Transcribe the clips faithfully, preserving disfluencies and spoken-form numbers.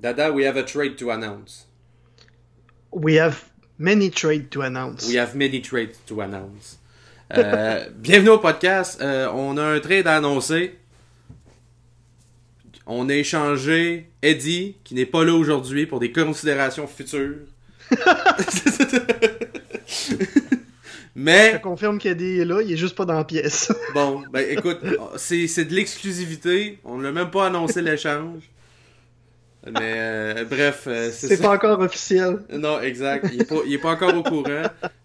Dada, we have a trade to announce. We have many trades to announce. We have many trades to announce. Euh, bienvenue au podcast. Euh, on a un trade à annoncer. On a échangé Eddie, qui n'est pas là aujourd'hui, pour des considérations futures. Mais... Je te confirme qu'Eddie est là, il est juste pas dans la pièce. Bon, ben écoute, c'est, c'est de l'exclusivité. On ne l'a même pas annoncé l'échange. Mais euh, bref, euh, c'est, c'est pas encore officiel. Non, exact. Il est pas, il est pas encore au courant.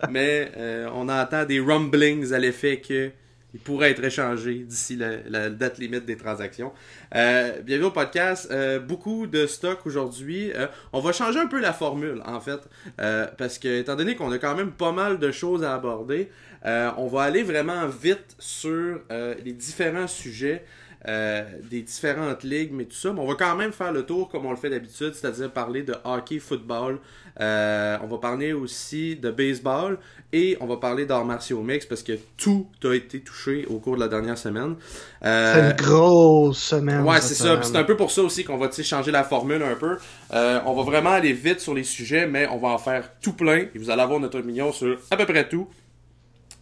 Mais euh, on entend des rumblings à l'effet que il pourrait être échangé d'ici la, la date limite des transactions. Euh, bienvenue au podcast. Euh, beaucoup de stock aujourd'hui. Euh, on va changer un peu la formule, en fait. Euh, parce que, étant donné qu'on a quand même pas mal de choses à aborder, euh, on va aller vraiment vite sur euh, les différents sujets euh, des différentes ligues, mais tout ça. Mais on va quand même faire le tour comme on le fait d'habitude, c'est-à-dire parler de hockey, football. Euh, on va parler aussi de baseball et on va parler d'arts martiaux mix parce que tout a été touché au cours de la dernière semaine. Euh, c'est une grosse semaine. Ouais, c'est semaine. ça. Puis c'est un peu pour ça aussi qu'on va changer la formule un peu. Euh, on va vraiment aller vite sur les sujets, mais on va en faire tout plein. Et vous allez avoir notre opinion sur à peu près tout.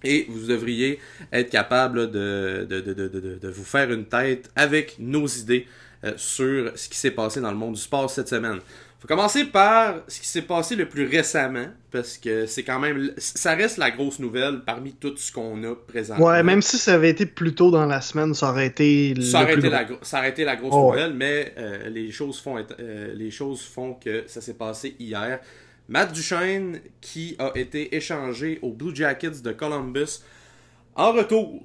Et vous devriez être capable de, de, de, de, de, de vous faire une tête avec nos idées euh, sur ce qui s'est passé dans le monde du sport cette semaine. Faut commencer par ce qui s'est passé le plus récemment, parce que c'est quand même, ça reste la grosse nouvelle parmi tout ce qu'on a présentement. Ouais, même si ça avait été plus tôt dans la semaine, ça aurait été ça aurait été, la, ça aurait été la grosse oh. nouvelle, mais euh, les choses font être, euh, les choses font que ça s'est passé hier. Matt Duchene, qui a été échangé aux Blue Jackets de Columbus en retour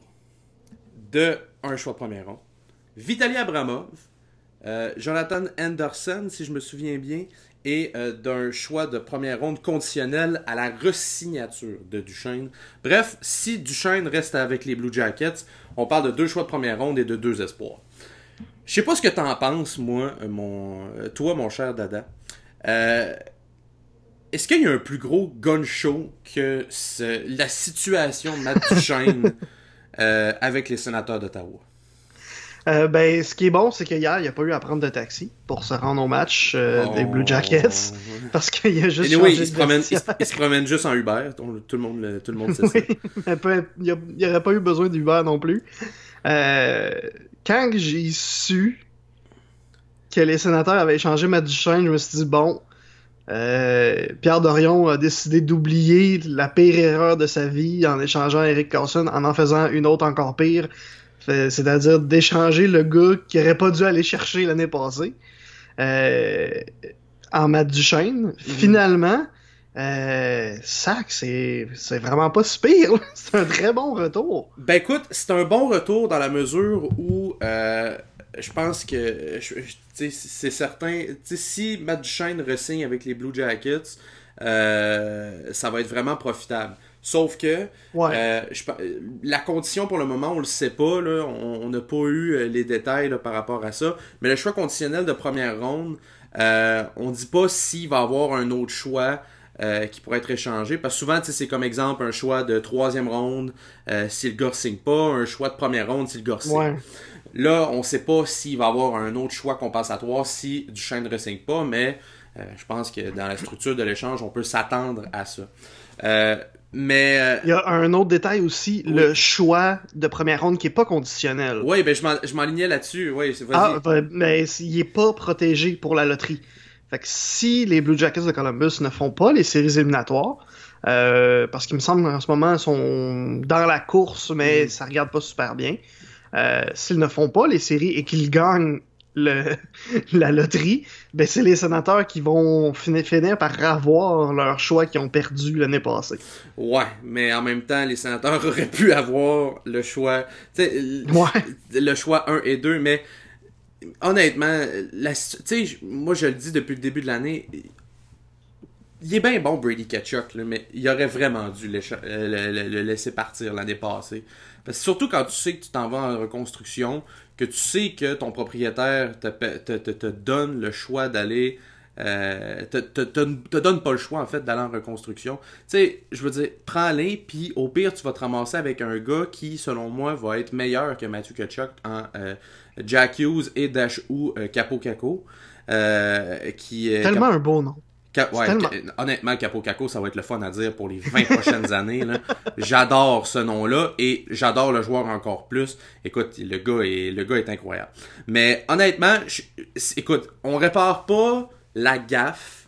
de un choix premier rond, Vitaly Abramov, Euh, Jonathan Anderson, si je me souviens bien, et euh, d'un choix de première ronde conditionnel à la resignature de Duchene. Bref, si Duchene reste avec les Blue Jackets, on parle de deux choix de première ronde et de deux espoirs. Je sais pas ce que t'en penses, moi, mon, toi, mon cher Dada. Euh, est-ce qu'il y a un plus gros gun show que ce, la situation de Matt Duchene euh, avec les Sénateurs d'Ottawa? Euh, ben, ce qui est bon, c'est qu'hier, il n'y a pas eu à prendre de taxi pour se rendre au match euh, oh. des Blue Jackets. Parce qu'il a juste anyway, changé il se de promène, il, se, il se promène juste en Uber. Tout, tout le monde, tout le monde sait oui, ça. Il n'y aurait pas eu besoin d'Uber non plus. Euh, quand j'ai su que les Sénateurs avaient échangé Matt Duchene, je me suis dit, bon, euh, Pierre Dorion a décidé d'oublier la pire erreur de sa vie en échangeant Eric Carlson, en en faisant une autre encore pire. C'est-à-dire d'échanger le gars qui n'aurait pas dû aller chercher l'année passée euh, en Matt Duchene. Mmh. Finalement, euh, sac, c'est, c'est vraiment pas si pire. C'est un très bon retour. Ben écoute, c'est un bon retour dans la mesure où euh, je pense que je, je, c'est certain. Si Matt Duchene re-signe avec les Blue Jackets, euh, ça va être vraiment profitable. Sauf que ouais. euh, je, la condition pour le moment, on ne le sait pas, là, on n'a pas eu les détails là, par rapport à ça, mais le choix conditionnel de première ronde, euh, on ne dit pas s'il va y avoir un autre choix euh, qui pourrait être échangé, parce que souvent c'est comme exemple un choix de troisième ronde euh, si le gars ne signe pas, un choix de première ronde si le gars signe. Ouais. Là, on ne sait pas s'il va y avoir un autre choix compensatoire si Duchene ne signe pas, mais euh, je pense que dans la structure de l'échange, on peut s'attendre à ça. Euh, Mais euh... il y a un autre détail aussi, oui. Le choix de première ronde qui n'est pas conditionnel. Oui, ben je, m'en, je m'enlignais là-dessus. Oui, vas-y. Ah, ben, mais il n'est pas protégé pour la loterie. Fait que si les Blue Jackets de Columbus ne font pas les séries éliminatoires, euh, parce qu'il me semble qu'en ce moment, ils sont dans la course, mais mm. ça ne regarde pas super bien. Euh, s'ils ne font pas les séries et qu'ils gagnent Le, la loterie, ben c'est les Sénateurs qui vont finir, finir par avoir leur choix qu'ils ont perdu l'année passée. Ouais, mais en même temps, les Sénateurs auraient pu avoir le choix, t'sais, ouais. le choix un et deux, mais honnêtement, la, t'sais, moi je le dis depuis le début de l'année, il est bien bon Brady Tkachuk, là, mais il aurait vraiment dû le, le, le laisser partir l'année passée. Parce que surtout quand tu sais que tu t'en vas en reconstruction, que tu sais que ton propriétaire te, te, te, te donne le choix d'aller... Euh, te, te, te, te donne pas le choix, en fait, d'aller en reconstruction. Tu sais, je veux dire, prends-les, puis au pire, tu vas te ramasser avec un gars qui, selon moi, va être meilleur que Matthew Tkachuk en euh, Jack Hughes et Dachau euh, Capocaco. Euh, qui, euh, tellement Cap... un beau nom. Cap... Ouais, tellement... Honnêtement, Capocaco, ça va être le fun à dire pour les vingt prochaines années. Là. J'adore ce nom-là et j'adore le joueur encore plus. Écoute, le gars est, le gars est incroyable. Mais honnêtement, je... écoute, on répare pas la gaffe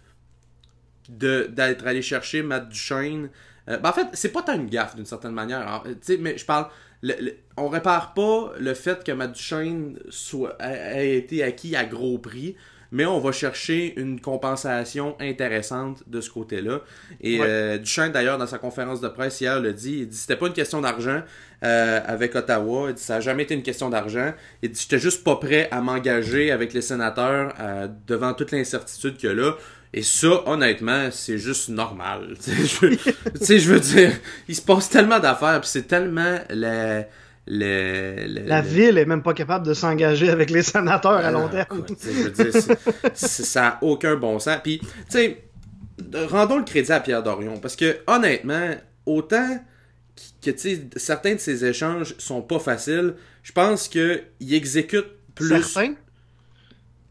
de... d'être allé chercher Matt Duchene. Euh, ben en fait, c'est pas tant une gaffe d'une certaine manière. Alors, mais je parle. Le, le, on répare pas le fait que Matt Duchene soit, a, a été acquis à gros prix, mais on va chercher une compensation intéressante de ce côté-là. Et ouais. euh, Duchene, d'ailleurs, dans sa conférence de presse hier, le dit, il dit c'était pas une question d'argent euh, avec Ottawa. Il dit ça n'a jamais été une question d'argent. Il dit j'étais juste pas prêt à m'engager avec les sénateurs euh, devant toute l'incertitude qu'il y a là. Et ça, honnêtement, c'est juste normal. Tu sais, je veux dire, il se passe tellement d'affaires, puis c'est tellement la... Le, le, la le... ville est même pas capable de s'engager avec les sénateurs à long terme. Ouais, je veux dire, c'est, c'est, ça n'a aucun bon sens. Puis, tu sais, rendons le crédit à Pierre Dorion, parce que honnêtement, autant que, tu sais, certains de ces échanges sont pas faciles, je pense que il exécute plus... Certains?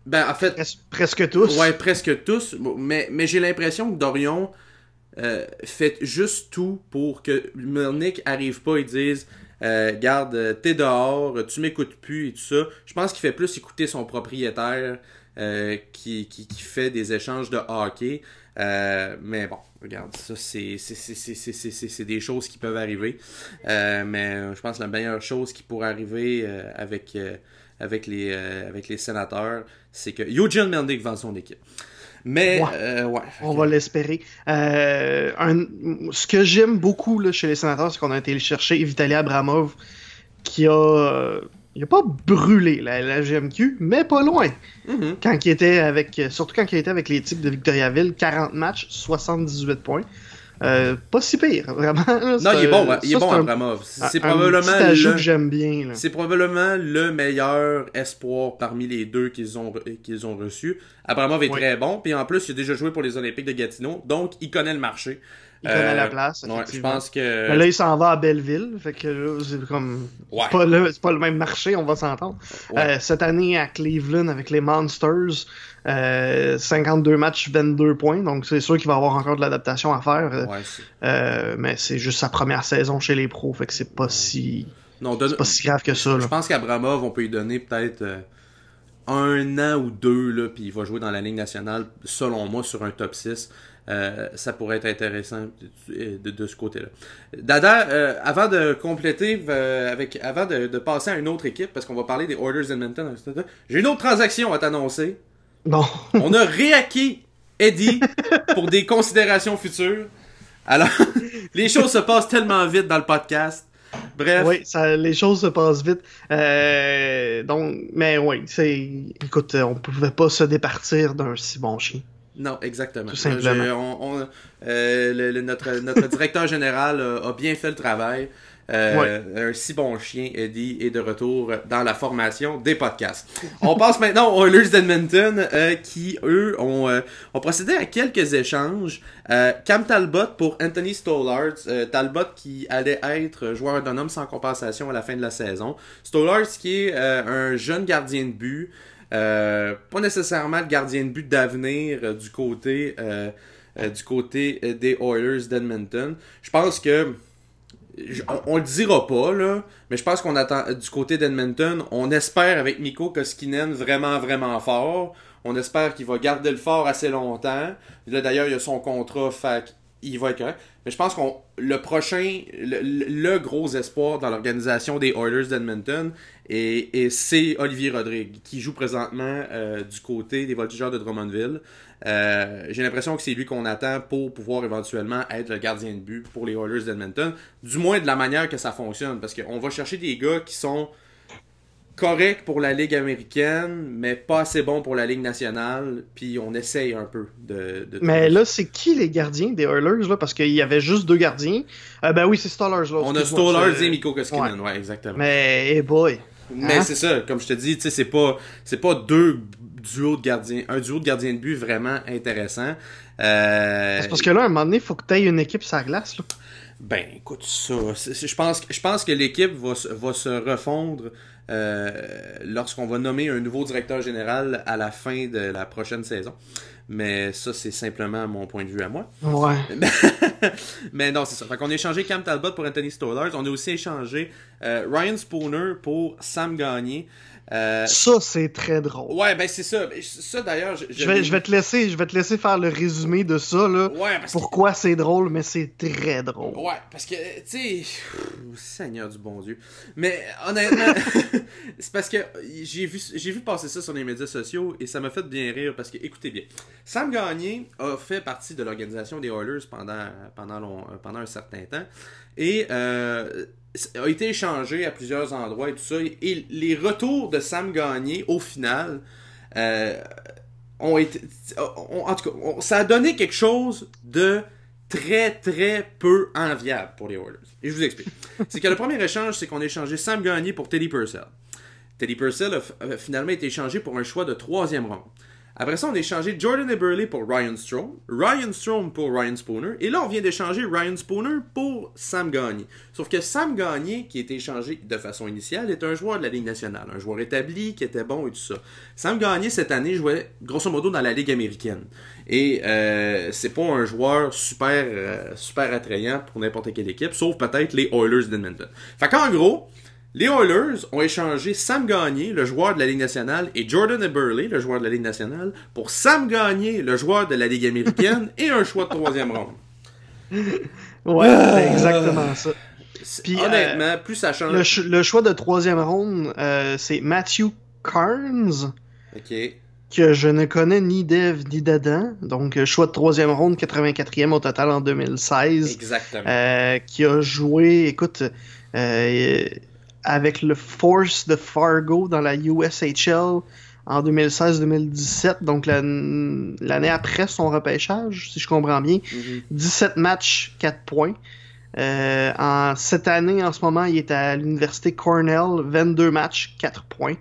Ben, en fait, Pres- presque tous. Ouais, presque tous. Mais, mais j'ai l'impression que Dorion euh, fait juste tout pour que Monique n'arrive pas et dise euh, garde, t'es dehors, tu m'écoutes plus et tout ça. Je pense qu'il fait plus écouter son propriétaire euh, qui, qui, qui fait des échanges de hockey. Euh, mais bon, regarde, ça, c'est, c'est, c'est, c'est, c'est, c'est, c'est des choses qui peuvent arriver. Euh, mais je pense que la meilleure chose qui pourrait arriver euh, avec. Euh, Avec les, euh, avec les sénateurs, c'est que Eugene Melnyk vend son équipe. Mais, ouais. Euh, ouais. On va l'espérer. Euh, un, ce que j'aime beaucoup là, chez les sénateurs, c'est qu'on a été le chercher Vitaly Abramov, qui a, euh, il a pas brûlé la, la G M Q, mais pas loin. Mm-hmm. Quand il était avec, surtout quand il était avec les Tigres de Victoriaville, quarante matchs, soixante-dix-huit points. Euh, pas si pire, vraiment. Là, non, il est bon, ça, il est bon Abramov. C'est, un, c'est un probablement petit ajout le, que j'aime bien. Là. C'est probablement le meilleur espoir parmi les deux qu'ils ont qu'ils ont reçu. Abramov est oui. très bon, puis en plus il a déjà joué pour les Olympiques de Gatineau, donc il connaît le marché. Il euh, connaît la place. Ouais, je pense que. Mais là, il s'en va à Belleville, fait que là, c'est comme ouais. c'est, pas le, c'est pas le même marché, on va s'entendre. Ouais. Euh, cette année à Cleveland avec les Monsters. Euh, cinquante-deux matchs, vingt-deux points, donc c'est sûr qu'il va avoir encore de l'adaptation à faire. Ouais, c'est... Euh, mais c'est juste sa première saison chez les pros, fait que c'est pas si non, de... c'est pas si grave que ça. Là. Je pense qu'Abramov, on peut lui donner peut-être euh, un an ou deux, là, puis il va jouer dans la Ligue nationale, selon moi, sur un top six. Euh, ça pourrait être intéressant de, de, de ce côté-là. Dada, euh, avant de compléter, euh, avec, avant de, de passer à une autre équipe, parce qu'on va parler des Oilers Edmonton, et cetera, j'ai une autre transaction à t'annoncer. Bon. On a réacquis Eddie pour des considérations futures. Alors, les choses se passent tellement vite dans le podcast. Bref. Oui, ça, les choses se passent vite. Euh, donc, mais oui, c'est. Écoute, on ne pouvait pas se départir d'un si bon chien. Non, exactement. Tout simplement. Je, on, on, euh, le, le, notre, notre directeur général a, a bien fait le travail. Euh, ouais. Un si bon chien, Eddie, est de retour dans la formation des podcasts. On passe maintenant aux Oilers d'Edmonton euh, qui, eux, ont, euh, ont procédé à quelques échanges. Euh, Cam Talbot pour Anthony Stolarz. Euh, Talbot qui allait être joueur d'un homme sans compensation à la fin de la saison. Stolarz qui est euh, un jeune gardien de but. Euh, pas nécessairement le gardien de but d'avenir euh, du côté, euh, euh, du côté euh, des Oilers d'Edmonton. Je pense que Je, on, on le dira pas, là, mais je pense qu'on attend du côté d'Edmonton. On espère avec Mikko Koskinen vraiment, vraiment fort. On espère qu'il va garder le fort assez longtemps. Là, d'ailleurs, il a son contrat, fait qu'il va être correct. Mais je pense qu'on le prochain, le, le gros espoir dans l'organisation des Oilers d'Edmonton, et, et c'est Olivier Rodrigue, qui joue présentement euh, du côté des Voltigeurs de Drummondville. Euh, j'ai l'impression que c'est lui qu'on attend pour pouvoir éventuellement être le gardien de but pour les Oilers d'Edmonton, du moins de la manière que ça fonctionne, parce qu'on va chercher des gars qui sont corrects pour la Ligue américaine, mais pas assez bons pour la Ligue nationale, puis on essaye un peu de... de mais là, c'est qui les gardiens des Oilers, là, parce qu'il y avait juste deux gardiens. Euh, ben oui, c'est Stolarz, là. On a Stolarz c'est... et Mikko Koskinen, ouais. ouais, exactement. Mais, hey boy! Mais hein? C'est ça, comme je te dis, tu sais, c'est pas, c'est pas deux duos de gardiens, un duo de gardiens de but vraiment intéressant. Euh... C'est parce que là, à un moment donné, il faut que tu aies une équipe sur la glace, là. Ben, écoute ça, je pense, je pense que l'équipe va, va se refondre euh, lorsqu'on va nommer un nouveau directeur général à la fin de la prochaine saison. Mais ça, c'est simplement mon point de vue à moi. Ouais. Mais non, c'est ça. Fait qu'on a échangé Cam Talbot pour Anthony Stolarz. On a aussi échangé euh, Ryan Spooner pour Sam Gagné. Euh... Ça, c'est très drôle. Ouais, ben c'est ça. Ça, d'ailleurs... Je, je... Je, vais, je, vais te laisser, je vais te laisser faire le résumé de ça, là. Ouais, parce Pourquoi que... c'est drôle, mais c'est très drôle. Ouais, parce que, tu sais... Seigneur du bon Dieu. Mais honnêtement, c'est parce que j'ai vu, j'ai vu passer ça sur les médias sociaux et ça m'a fait bien rire parce que, écoutez bien, Sam Gagné a fait partie de l'organisation des Oilers pendant, pendant, long, pendant un certain temps et... Euh, a été échangé à plusieurs endroits et tout ça. Et les retours de Sam Gagné, au final, euh, ont été... Ont, en tout cas, ont, ça a donné quelque chose de très, très peu enviable pour les Oilers. Et je vous explique. C'est que le premier échange, c'est qu'on a échangé Sam Gagné pour Teddy Purcell. Teddy Purcell a, a finalement été échangé pour un choix de troisième ronde. Après ça, on a échangé Jordan Eberle pour Ryan Strome, Ryan Strome pour Ryan Spooner, et là, on vient d'échanger Ryan Spooner pour Sam Gagné. Sauf que Sam Gagné, qui a été échangé de façon initiale, est un joueur de la Ligue nationale, un joueur établi, qui était bon et tout ça. Sam Gagné, cette année, jouait grosso modo dans la Ligue américaine. Et euh, c'est pas un joueur super, euh, super attrayant pour n'importe quelle équipe, sauf peut-être les Oilers d'Edmonton. Fait qu'en gros... Les Oilers ont échangé Sam Gagné, le joueur de la Ligue nationale, et Jordan Eberle, le joueur de la Ligue nationale, pour Sam Gagné, le joueur de la Ligue américaine, et un choix de troisième ronde. Ouais, euh... c'est exactement ça. Puis, honnêtement, euh, plus ça change... Le, ch- le choix de troisième ronde, euh, c'est Matthew Carnes, okay, que je ne connais ni d'Ève ni d'Adam, donc choix de troisième ronde, quatre-vingt-quatrième au total en deux mille seize. Exactement. Euh, qui a joué, écoute... Euh, avec le Force de Fargo dans la U S H L en deux mille seize deux mille dix-sept, donc la, l'année après son repêchage, si je comprends bien. Mm-hmm. dix-sept matchs, quatre points. Euh, en, cette année, en ce moment, il est à l'université Cornell, vingt-deux matchs, quatre points.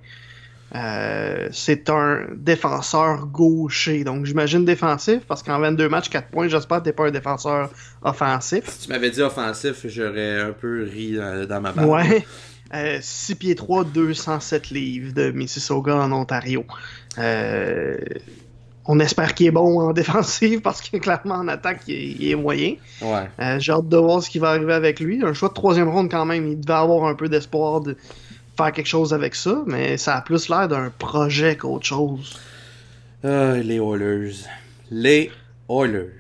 Euh, c'est un défenseur gaucher, donc j'imagine défensif, parce qu'en vingt-deux matchs, quatre points, j'espère que t'es pas un défenseur offensif. Si tu m'avais dit offensif, j'aurais un peu ri dans, dans ma barre. Ouais. Euh, six pieds trois, deux cent sept livres de Mississauga en Ontario. Euh, on espère qu'il est bon en défensive parce que clairement en attaque, il est, il est moyen. Ouais. Euh, j'ai hâte de voir ce qui va arriver avec lui. Un choix de troisième ronde quand même, il devait avoir un peu d'espoir de faire quelque chose avec ça, mais ça a plus l'air d'un projet qu'autre chose. Euh, les Oilers. Les Oilers.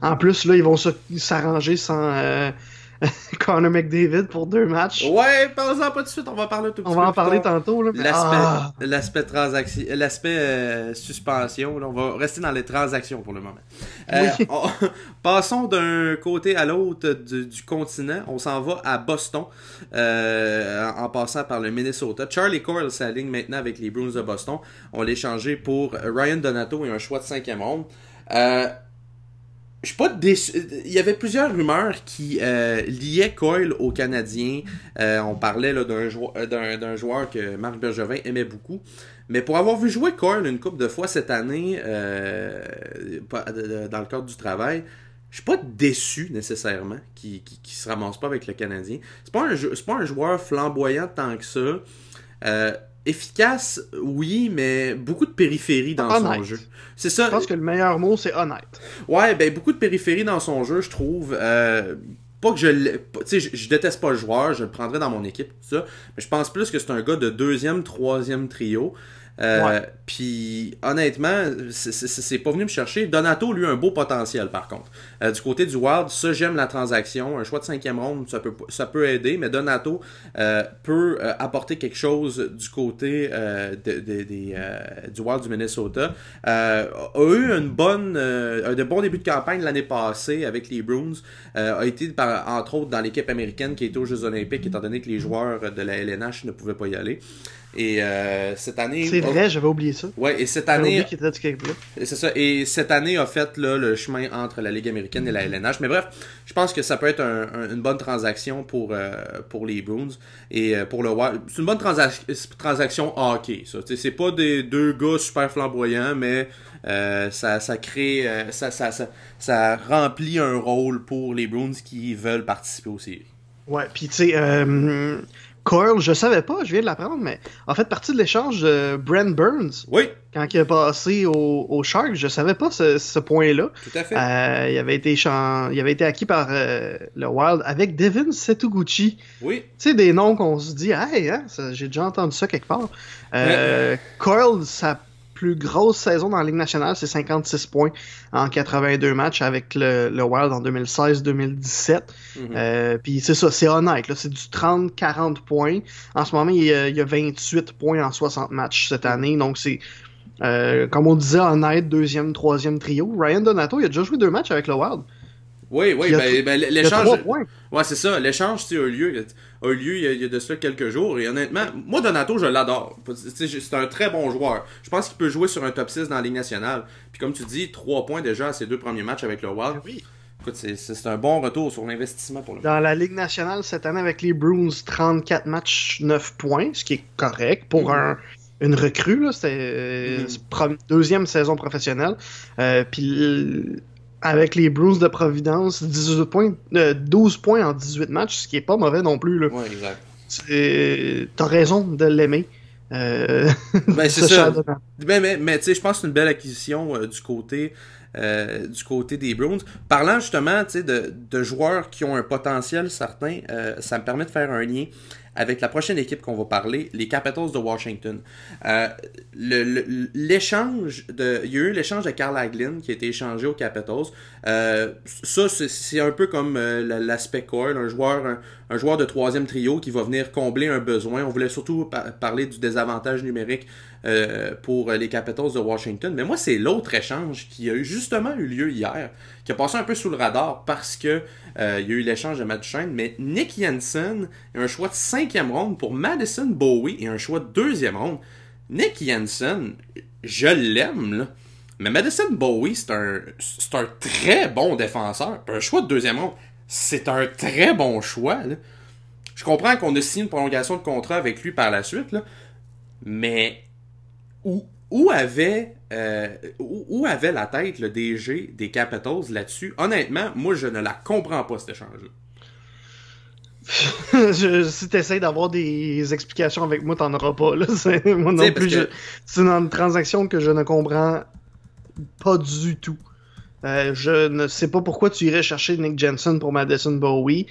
En plus, là, ils vont se, s'arranger sans... Euh, Connor McDavid pour deux matchs. Ouais, parlons-en pas tout de suite, on va parler tout de suite. On va en parler tantôt. Là, mais... L'aspect, ah. l'aspect, transaction, l'aspect euh, suspension, là, on va rester dans les transactions pour le moment. Euh, oui. on, passons d'un côté à l'autre du, du continent. On s'en va à Boston euh, en, en passant par le Minnesota. Charlie Coyle s'aligne maintenant avec les Bruins de Boston. On l'a échangé pour Ryan Donato et un choix de cinquième ronde. Euh... Je suis pas déçu. Il y avait plusieurs rumeurs qui euh, liaient Coyle aux Canadiens. Euh, on parlait là, d'un, jou- d'un, d'un joueur que Marc Bergevin aimait beaucoup. Mais pour avoir vu jouer Coyle une couple de fois cette année euh, dans le cadre du travail, je suis pas déçu nécessairement qu'il, qu'il, qu'il se ramasse pas avec le Canadien. C'est pas un, c'est pas un joueur flamboyant tant que ça. Euh, Efficace, oui, mais beaucoup de périphérie dans honnête. Son jeu. C'est ça. Je pense que le meilleur mot, c'est honnête. Ouais, ben beaucoup de périphérie dans son jeu, je trouve. Euh, pas que je, tu sais, je, je déteste pas le joueur, je le prendrais dans mon équipe, tout ça. Mais je pense plus que c'est un gars de deuxième, troisième trio. Euh, ouais. Puis honnêtement, c'est, c'est, c'est pas venu me chercher. Donato, lui, a un beau potentiel par contre. Euh, du côté du Wild, ça j'aime la transaction. Un choix de cinquième ronde, ça peut, ça peut aider, mais Donato euh, peut euh, apporter quelque chose du côté euh, de, de, de, euh, du Wild du Minnesota. Euh, a eu une bonne, euh, un de bon début de campagne l'année passée avec les Bruins. Euh, a été par, entre autres dans l'équipe américaine qui était aux Jeux Olympiques, étant donné que les joueurs de la L N H ne pouvaient pas y aller. Et euh, cette année... C'est vrai, oh, j'avais oublié ça. Ouais, et cette j'avais année... oublié qu'il était du Québec. C'est ça. Et cette année a fait là, le chemin entre la Ligue américaine et la L N H. Mais bref, je pense que ça peut être un, un, une bonne transaction pour, euh, pour les Bruins et euh, pour le Wild. C'est une bonne transa- transaction hockey, ça. T'sais, c'est pas des deux gars super flamboyants, mais euh, ça, ça crée... Euh, ça, ça, ça, ça remplit un rôle pour les Bruins qui veulent participer aux séries. Ouais, puis tu sais... Euh... Coyle, je savais pas, je viens de l'apprendre, mais en fait, partie de l'échange de Brent Burns, oui. Quand il est passé au, au Sharks, je savais pas ce, ce point-là. Tout à fait. Euh, il, avait été chan... il avait été acquis par euh, le Wild avec Devin Setoguchi. Oui. Tu sais, des noms qu'on se dit, hey, hein, ça, j'ai déjà entendu ça quelque part. Euh, ouais. Coyle, sa plus grosse saison dans la Ligue nationale, c'est cinquante-six points en quatre-vingt-deux matchs avec le, le Wild en deux mille seize deux mille dix-sept. Mm-hmm. Euh, puis c'est ça, c'est honnête, là, c'est du trente à quarante points. En ce moment, il y a, il y a vingt-huit points en soixante matchs cette année, donc c'est, euh, comme on disait, honnête, deuxième, troisième trio. Ryan Donato, il a déjà joué deux matchs avec le Wild. Oui, oui, ben, ben, l'échange. Ouais, c'est ça. L'échange, tu sais, a eu lieu, a eu lieu il, y a, il y a de ça quelques jours. Et honnêtement, moi, Donato, je l'adore. C'est, c'est un très bon joueur. Je pense qu'il peut jouer sur un top six dans la Ligue nationale. Puis, comme tu dis, trois points déjà à ses deux premiers matchs avec le Wild. Oui. Écoute, c'est, c'est un bon retour sur l'investissement pour le Dans la Ligue nationale, cette année, avec les Bruins, trente-quatre matchs, neuf points, ce qui est correct pour mmh. un. Une recrue, là. C'était euh, mmh. deuxième saison professionnelle. Euh, puis. Avec les Bruins de Providence, dix-huit points, euh, douze points en dix-huit matchs, ce qui est pas mauvais non plus. Oui, exact. C'est... T'as raison de l'aimer. Euh... Ben, c'est ce ça. Ben, mais mais tu sais, je pense que c'est une belle acquisition euh, du, côté, euh, du côté des Bruins. Parlant justement de, de joueurs qui ont un potentiel certain, euh, ça me permet de faire un lien avec la prochaine équipe qu'on va parler, les Capitals de Washington. Euh, le, le, l'échange de, il y a eu l'échange de Carl Hagelin qui a été échangé aux Capitals. Euh, ça, c'est, c'est un peu comme euh, l'aspect Coyle, un joueur, un, un joueur de troisième trio qui va venir combler un besoin. On voulait surtout par- parler du désavantage numérique euh, pour les Capitals de Washington. Mais moi, c'est l'autre échange qui a eu, justement eu lieu hier, qui a passé un peu sous le radar parce que euh, il y a eu l'échange de Matt Duchene, mais Nick Jensen a un choix de cinquième ronde pour Madison Bowey et un choix de deuxième ronde. Nick Jensen, je l'aime, là. Mais Madison Bowey, c'est un, c'est un très bon défenseur. Un choix de deuxième ronde, c'est un très bon choix, là. Je comprends qu'on a signé une prolongation de contrat avec lui par la suite, là, mais où, où avait... Euh, où, où avait la tête le D G des Capitals là-dessus? Honnêtement, moi, je ne la comprends pas, cet échange-là. je, si t'essayes d'avoir des explications avec moi, t'en auras pas. Là. C'est, moi non plus, que... je, c'est une transaction que je ne comprends pas du tout. Euh, je ne sais pas pourquoi tu irais chercher Nick Jensen pour Madison Bowey.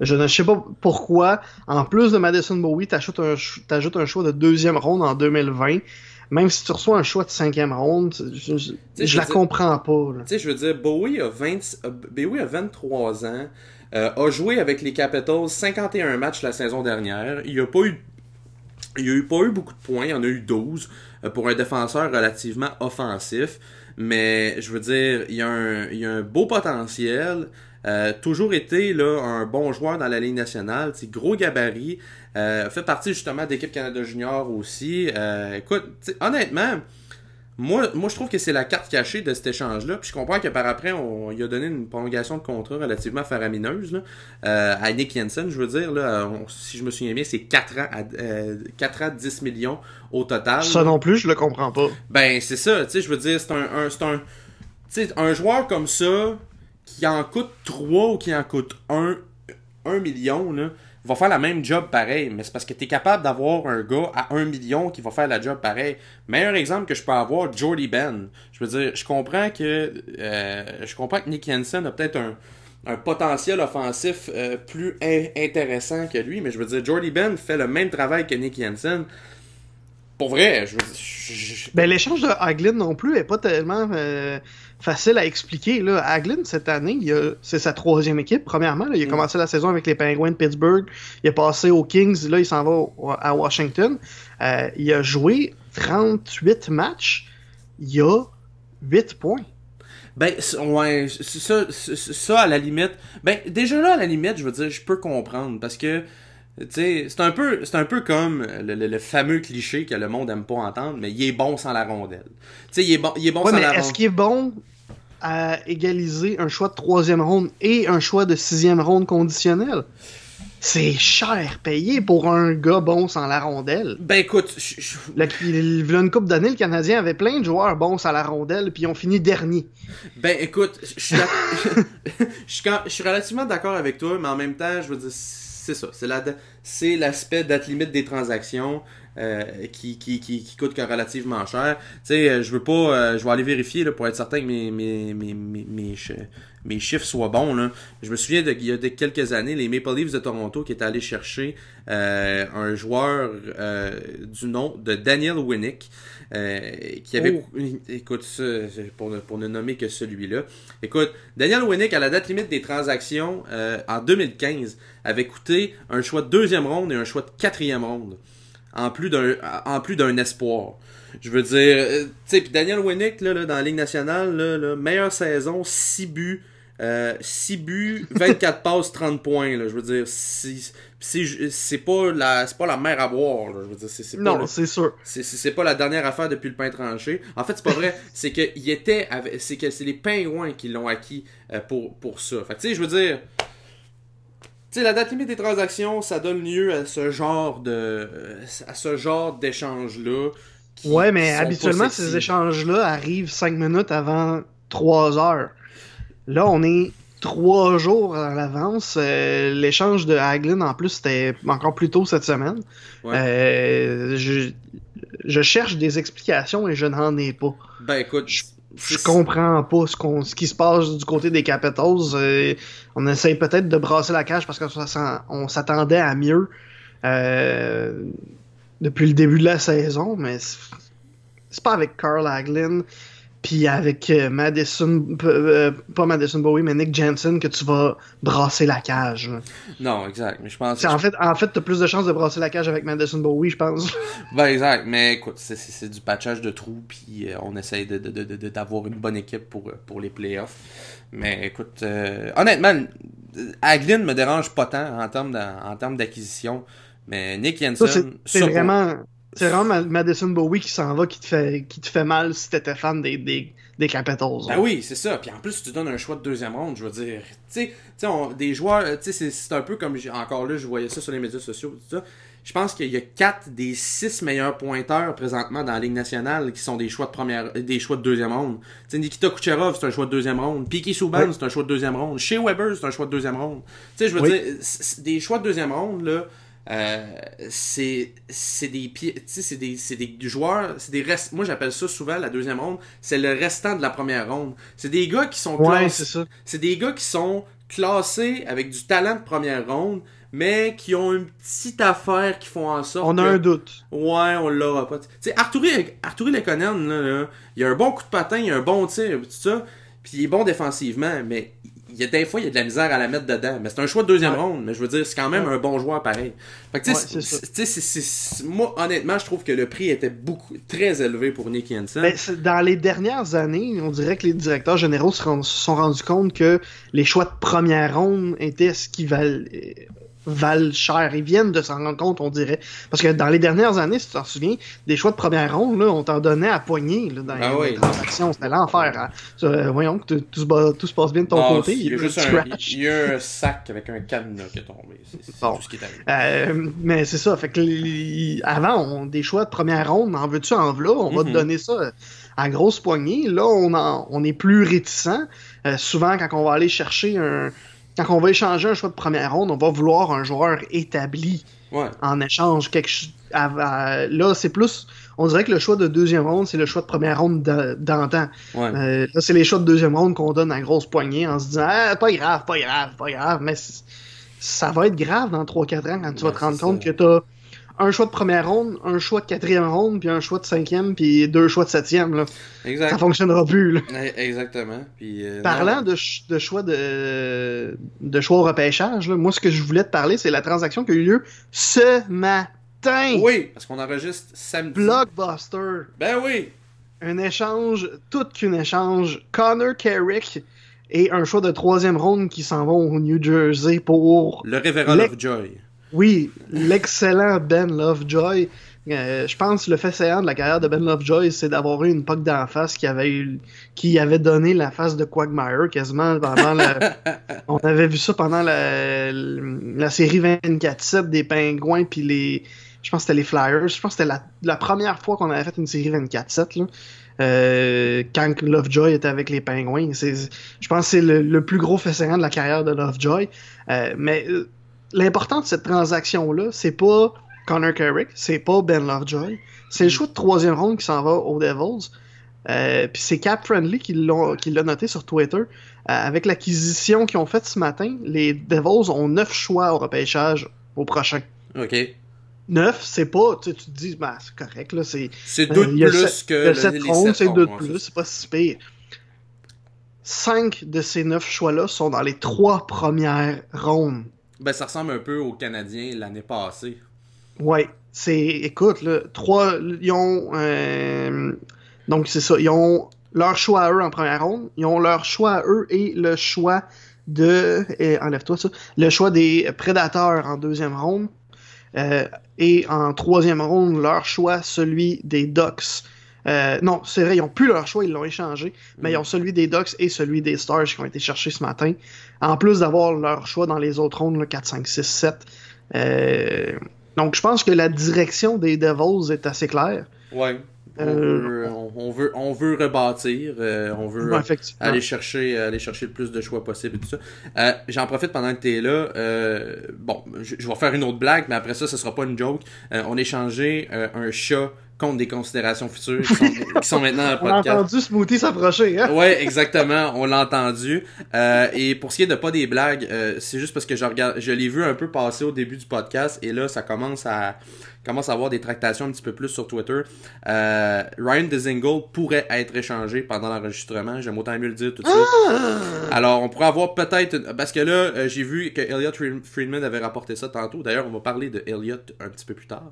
Je ne sais pas pourquoi, en plus de Madison Bowey, t'ajoutes un, t'ajoutes un choix de deuxième ronde en deux mille vingt. Même si tu reçois un choix de cinquième ronde, je, je, je, je la dire, comprends pas. Tu sais, je veux dire, Bowie a, vingt, Bowie a vingt-trois ans, euh, a joué avec les Capitals cinquante et un matchs la saison dernière. Il n'a pas eu, il a eu pas eu beaucoup de points, il en a eu douze euh, pour un défenseur relativement offensif. Mais je veux dire, il y a un, il y a un beau potentiel. Euh, toujours été là, un bon joueur dans la Ligue nationale, gros gabarit, euh, fait partie justement d'équipe Canada Junior aussi. Euh, écoute, honnêtement, moi, moi je trouve que c'est la carte cachée de cet échange-là. Puis je comprends que par après, on, on lui a donné une prolongation de contrat relativement faramineuse là, euh, à Nick Jensen, je veux dire. Là, on, si je me souviens bien, c'est quatre ans, à, euh, quatre ans dix millions au total. Ça non plus, je le comprends pas. Ben c'est ça, tu sais, je veux dire, c'est un, un, c'est un, t'sais, un joueur comme ça. Qui en coûte trois ou qui en coûte un million, là, va faire la même job pareil. Mais c'est parce que tu es capable d'avoir un gars à un million qui va faire la job pareil. Meilleur exemple que je peux avoir, Jordy Ben. Je veux dire, je comprends que euh, je comprends que Nick Jensen a peut-être un, un potentiel offensif euh, plus in- intéressant que lui. Mais je veux dire, Jordy Ben fait le même travail que Nick Jensen. Pour vrai, je veux dire... Je... Ben, l'échange de Hagelin non plus est pas tellement... Euh... facile à expliquer. Là. Hagelin, cette année, il a, c'est sa troisième équipe, premièrement. Là, il a mm. commencé la saison avec les Penguins de Pittsburgh. Il a passé aux Kings. Là, il s'en va au, à Washington. Euh, il a joué trente-huit matchs. Il a huit points. Ben, ouais, ça, ça, ça, à la limite... Ben, déjà là, à la limite, je veux dire, je peux comprendre. Parce que, tu sais, c'est un peu, c'est un peu comme le, le, le fameux cliché que le monde aime pas entendre, mais il est bon sans la rondelle. Tu sais, il est bon, il est bon ouais, sans mais la rondelle. Est-ce qu'il est bon à égaliser un choix de troisième ronde et un choix de sixième ronde conditionnel? C'est cher payé pour un gars bon sans la rondelle. Ben écoute, je, je... Le, il, il y a une couple d'années, le Canadien avait plein de joueurs bons sans la rondelle, puis ils ont fini dernier. Ben écoute, je suis, je, je, je, je, je suis relativement d'accord avec toi, mais en même temps, je veux dire... c'est ça. C'est, la, c'est l'aspect date limite des transactions euh, qui, qui, qui, qui coûte relativement cher. Tu sais, je veux pas. Euh, je vais aller vérifier là, pour être certain que mes, mes, mes, mes, mes, mes chiffres soient bons. Là. Je me souviens de, il y a de quelques années, les Maple Leafs de Toronto qui étaient allés chercher euh, un joueur euh, du nom de Daniel Winnick. Euh, qui avait oh. écoute pour ne, pour ne nommer que celui-là. Écoute, Daniel Winnick à la date limite des transactions euh, en deux mille quinze avait coûté un choix de deuxième ronde et un choix de quatrième ronde en plus d'un en plus d'un espoir. Je veux dire, euh, tu sais, puis Daniel Winnick là, là dans la Ligue nationale, là, là, meilleure saison, six buts. Euh, six buts, vingt-quatre passes, trente points. Là, je veux dire, c'est, c'est, c'est, pas la, c'est pas la mer à boire. Là, je veux dire, c'est, c'est pas non, le, c'est sûr. C'est, c'est, c'est pas la dernière affaire depuis le pain tranché. En fait, c'est pas vrai. C'est que, il était avec, c'est que c'est les Pingouins qui l'ont acquis euh, pour, pour ça. Fait que, tu sais, je veux dire, tu sais, la date limite des transactions, ça donne lieu à ce genre de, à ce genre d'échange-là. Qui, ouais, mais habituellement, ces échanges-là arrivent cinq minutes avant trois heures. Là, on est trois jours à l'avance. Euh, l'échange de Hagelin, en plus, c'était encore plus tôt cette semaine. Ouais. Euh, je, je cherche des explications et je n'en ai pas. Ben écoute, je, je comprends pas ce, qu'on, ce qui se passe du côté des Capitals. Euh, on essaye peut-être de brasser la cage parce qu'on s'attendait à mieux euh, depuis le début de la saison, mais c'est, c'est pas avec Carl Hagelin. Puis avec euh, Madison, euh, pas Madison Bowey, mais Nick Jensen, que tu vas brasser la cage. Non, exact. Mais je pense. En fait, en fait, t'as plus de chances de brasser la cage avec Madison Bowey, je pense. Ben exact. Mais écoute, c'est, c'est, c'est du patchage de trous, puis euh, on essaye de, de, de, de, de d'avoir une bonne équipe pour pour les playoffs. Mais écoute, euh, honnêtement, Hagelin me dérange pas tant en termes en termes d'acquisition, mais Nick Jensen, ça, c'est, c'est sur... vraiment. C'est vraiment Madison Bowey qui s'en va, qui te fait, qui te fait mal si t'étais fan des, des, des Capitals. Ben oui, c'est ça. Puis en plus, tu donnes un choix de deuxième ronde, je veux dire. Tu sais, tu sais, des joueurs, tu sais, c'est, c'est un peu comme, encore là, je voyais ça sur les médias sociaux, tout ça. Je pense qu'il y a quatre des six meilleurs pointeurs présentement dans la Ligue nationale qui sont des choix de première, des choix de deuxième ronde. Tu sais, Nikita Kucherov, c'est un choix de deuxième ronde. P K. Subban, oui. C'est un choix de deuxième ronde. Shea Weber, c'est un choix de deuxième ronde. Tu sais, je veux oui. dire, c'est des choix de deuxième ronde, là. Euh, c'est c'est des pieds, tu sais, c'est des c'est des joueurs, c'est des restes. Moi, j'appelle ça souvent la deuxième ronde, c'est le restant de la première ronde. C'est des gars qui sont classés, ouais, c'est ça. C'est des gars qui sont classés avec du talent de première ronde, mais qui ont une petite affaire qui font en sorte. On a que, un doute. Ouais, on l'aura pas. Tu sais, Arturi Arturi Lekonen, là, là, il a un bon coup de patin, il a un bon tir, tout ça, puis il est bon défensivement, mais il y a des fois, il y a de la misère à la mettre dedans. Mais c'est un choix de deuxième ouais. ronde. Mais je veux dire, c'est quand même ouais. un bon joueur pareil. Fait que tu sais, ouais, c'est, c'est, c'est, c'est, moi, honnêtement, je trouve que le prix était beaucoup très élevé pour Nick Jensen. Mais dans les dernières années, on dirait que les directeurs généraux se rend, sont rendus compte que les choix de première ronde étaient ce qui valent valent cher. Ils viennent de s'en rendre compte, on dirait. Parce que dans les dernières années, si tu t'en souviens, des choix de première ronde, là, on t'en donnait à poignée là, dans ah les oui. transactions. C'était l'enfer. Hein. Euh, voyons que tout se, tout se passe bien de ton non, côté. Il y, a juste un, il y a un sac avec un cadenas qui est tombé. C'est, c'est bon. Tout ce qui est arrivé. Euh, mais c'est ça. Fait que les, avant, on, des choix de première ronde, en veux-tu, en v'là, on mm-hmm. va te donner ça à grosse poignée. Là, on, en, on est plus réticent. Euh, souvent, quand on va aller chercher un Quand on va échanger un choix de première ronde, on va vouloir un joueur établi ouais. en échange. Quelque... Là, c'est plus... On dirait que le choix de deuxième ronde, c'est le choix de première ronde d'antan. Ouais. Euh, là, c'est les choix de deuxième ronde qu'on donne à grosse poignée en se disant ah, « pas grave, pas grave, pas grave ». Mais c'est... ça va être grave dans trois quatre ans quand tu ouais, vas te rendre compte ça. Que t'as un choix de première ronde, un choix de quatrième ronde, puis un choix de cinquième, puis deux choix de septième. Là. Exact. Ça fonctionnera plus. Là. Exactement. Puis, euh, Parlant de, ch- de choix de, de choix au repêchage, là, moi, ce que je voulais te parler, c'est la transaction qui a eu lieu ce matin. Oui, parce qu'on enregistre samedi. Blockbuster. Ben oui. Un échange, tout qu'un échange. Connor Kaepernick et un choix de troisième ronde qui s'en vont au New Jersey pour... Le Révérend Lovejoy. Oui, l'excellent Ben Lovejoy. Euh, je pense le fait saillant de la carrière de Ben Lovejoy, c'est d'avoir eu une puck d'en face qui avait eu, qui avait donné la face de Quagmire quasiment pendant la... On avait vu ça pendant la, la série vingt-quatre sept des Pingouins puis les... Je pense que c'était les Flyers. Je pense que c'était la, la première fois qu'on avait fait une série vingt-quatre sept, là. Euh, quand Lovejoy était avec les Pingouins. C'est, je pense que c'est le, le plus gros fait saillant de la carrière de Lovejoy. Euh, mais... l'important de cette transaction-là, c'est pas Connor Kaepernick, c'est pas Ben Lovejoy, c'est le choix de troisième ronde qui s'en va aux Devils. Euh, Puis c'est Cap Friendly qui, l'ont, qui l'a noté sur Twitter. Euh, avec l'acquisition qu'ils ont faite ce matin, les Devils ont neuf choix au repêchage au prochain. OK. neuf, c'est pas... Tu te dis, bah, c'est correct. Là, c'est c'est deux de euh, plus que le, sept les rondes, c'est deux de plus, c'est pas si pire. cinq de ces neuf choix-là sont dans les trois premières rondes. Ben, ça ressemble un peu aux Canadiens l'année passée. Ouais. C'est, écoute, là, trois, ils ont... Euh, donc, c'est ça. Ils ont leur choix à eux en première ronde. Ils ont leur choix à eux et le choix de... Eh, enlève-toi ça. Le choix des Prédateurs en deuxième ronde. Euh, et en troisième ronde, leur choix, celui des Ducks. Euh, non, c'est vrai, ils n'ont plus leur choix, ils l'ont échangé. Mais mmh. ils ont celui des Ducks et celui des Stars qui ont été cherchés ce matin. En plus d'avoir leur choix dans les autres rondes, là, quatre, cinq, six, sept. Euh, donc, je pense que la direction des Devils est assez claire. Ouais. On veut, euh, on, veut, on veut rebâtir, euh, on veut ben, aller, chercher, aller chercher le plus de choix possible et tout ça. Euh, j'en profite pendant que t'es là. Euh, bon, je, je vais faire une autre blague, mais après ça, ce sera pas une joke. Euh, on a échangé euh, un chat contre des considérations futures qui sont, qui sont maintenant dans le podcast. On a entendu Smoothie s'approcher. Hein? Ouais, exactement, on l'a entendu. Euh, et pour ce qui est de pas des blagues, euh, c'est juste parce que je regarde, je l'ai vu un peu passer au début du podcast et là, ça commence à... commence à avoir des tractations un petit peu plus sur Twitter. Euh, Ryan Dezingle pourrait être échangé pendant l'enregistrement. J'aime autant mieux le dire tout de suite. Alors, on pourrait avoir peut-être... Parce que là, euh, j'ai vu que Elliot Friedman avait rapporté ça tantôt. D'ailleurs, on va parler de Elliot un petit peu plus tard.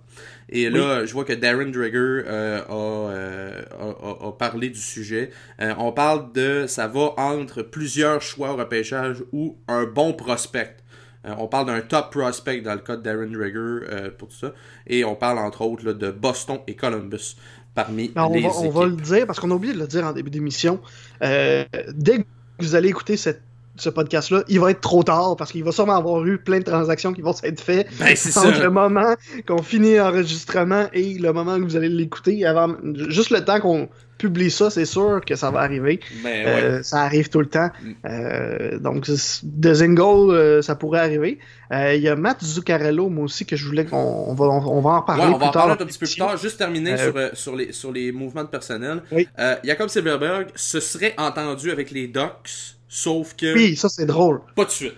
Et là, oui. Je vois que Darren Dreger euh, a, euh, a, a, a parlé du sujet. Euh, on parle de... Ça va entre plusieurs choix au repêchage ou un bon prospect. On parle d'un top prospect dans le cas de Darren Dreger euh, pour tout ça. Et on parle entre autres là, de Boston et Columbus parmi on les va, équipes. On va le dire, parce qu'on a oublié de le dire en début d'émission. Euh, dès que vous allez écouter cette, ce podcast-là, il va être trop tard parce qu'il va sûrement avoir eu plein de transactions qui vont s'être faites. Ben, c'est entre ça. Le moment qu'on finit l'enregistrement et le moment que vous allez l'écouter, avant juste le temps qu'on... publie ça, c'est sûr que ça va arriver. Ben, ouais. euh, ça arrive tout le temps. Euh, donc, Dezingle, euh, ça pourrait arriver. Il euh, y a Matt Zuccarello, moi aussi, que je voulais qu'on on va, on va en parler ouais, on plus va en tard. On va en parler un petit peu plus tard. Juste terminer euh, sur, euh, sur, les, sur les mouvements de personnel. Oui. Euh, Jacob Silverberg se serait entendu avec les Ducks, sauf que... Oui, ça, c'est drôle. Pas de suite.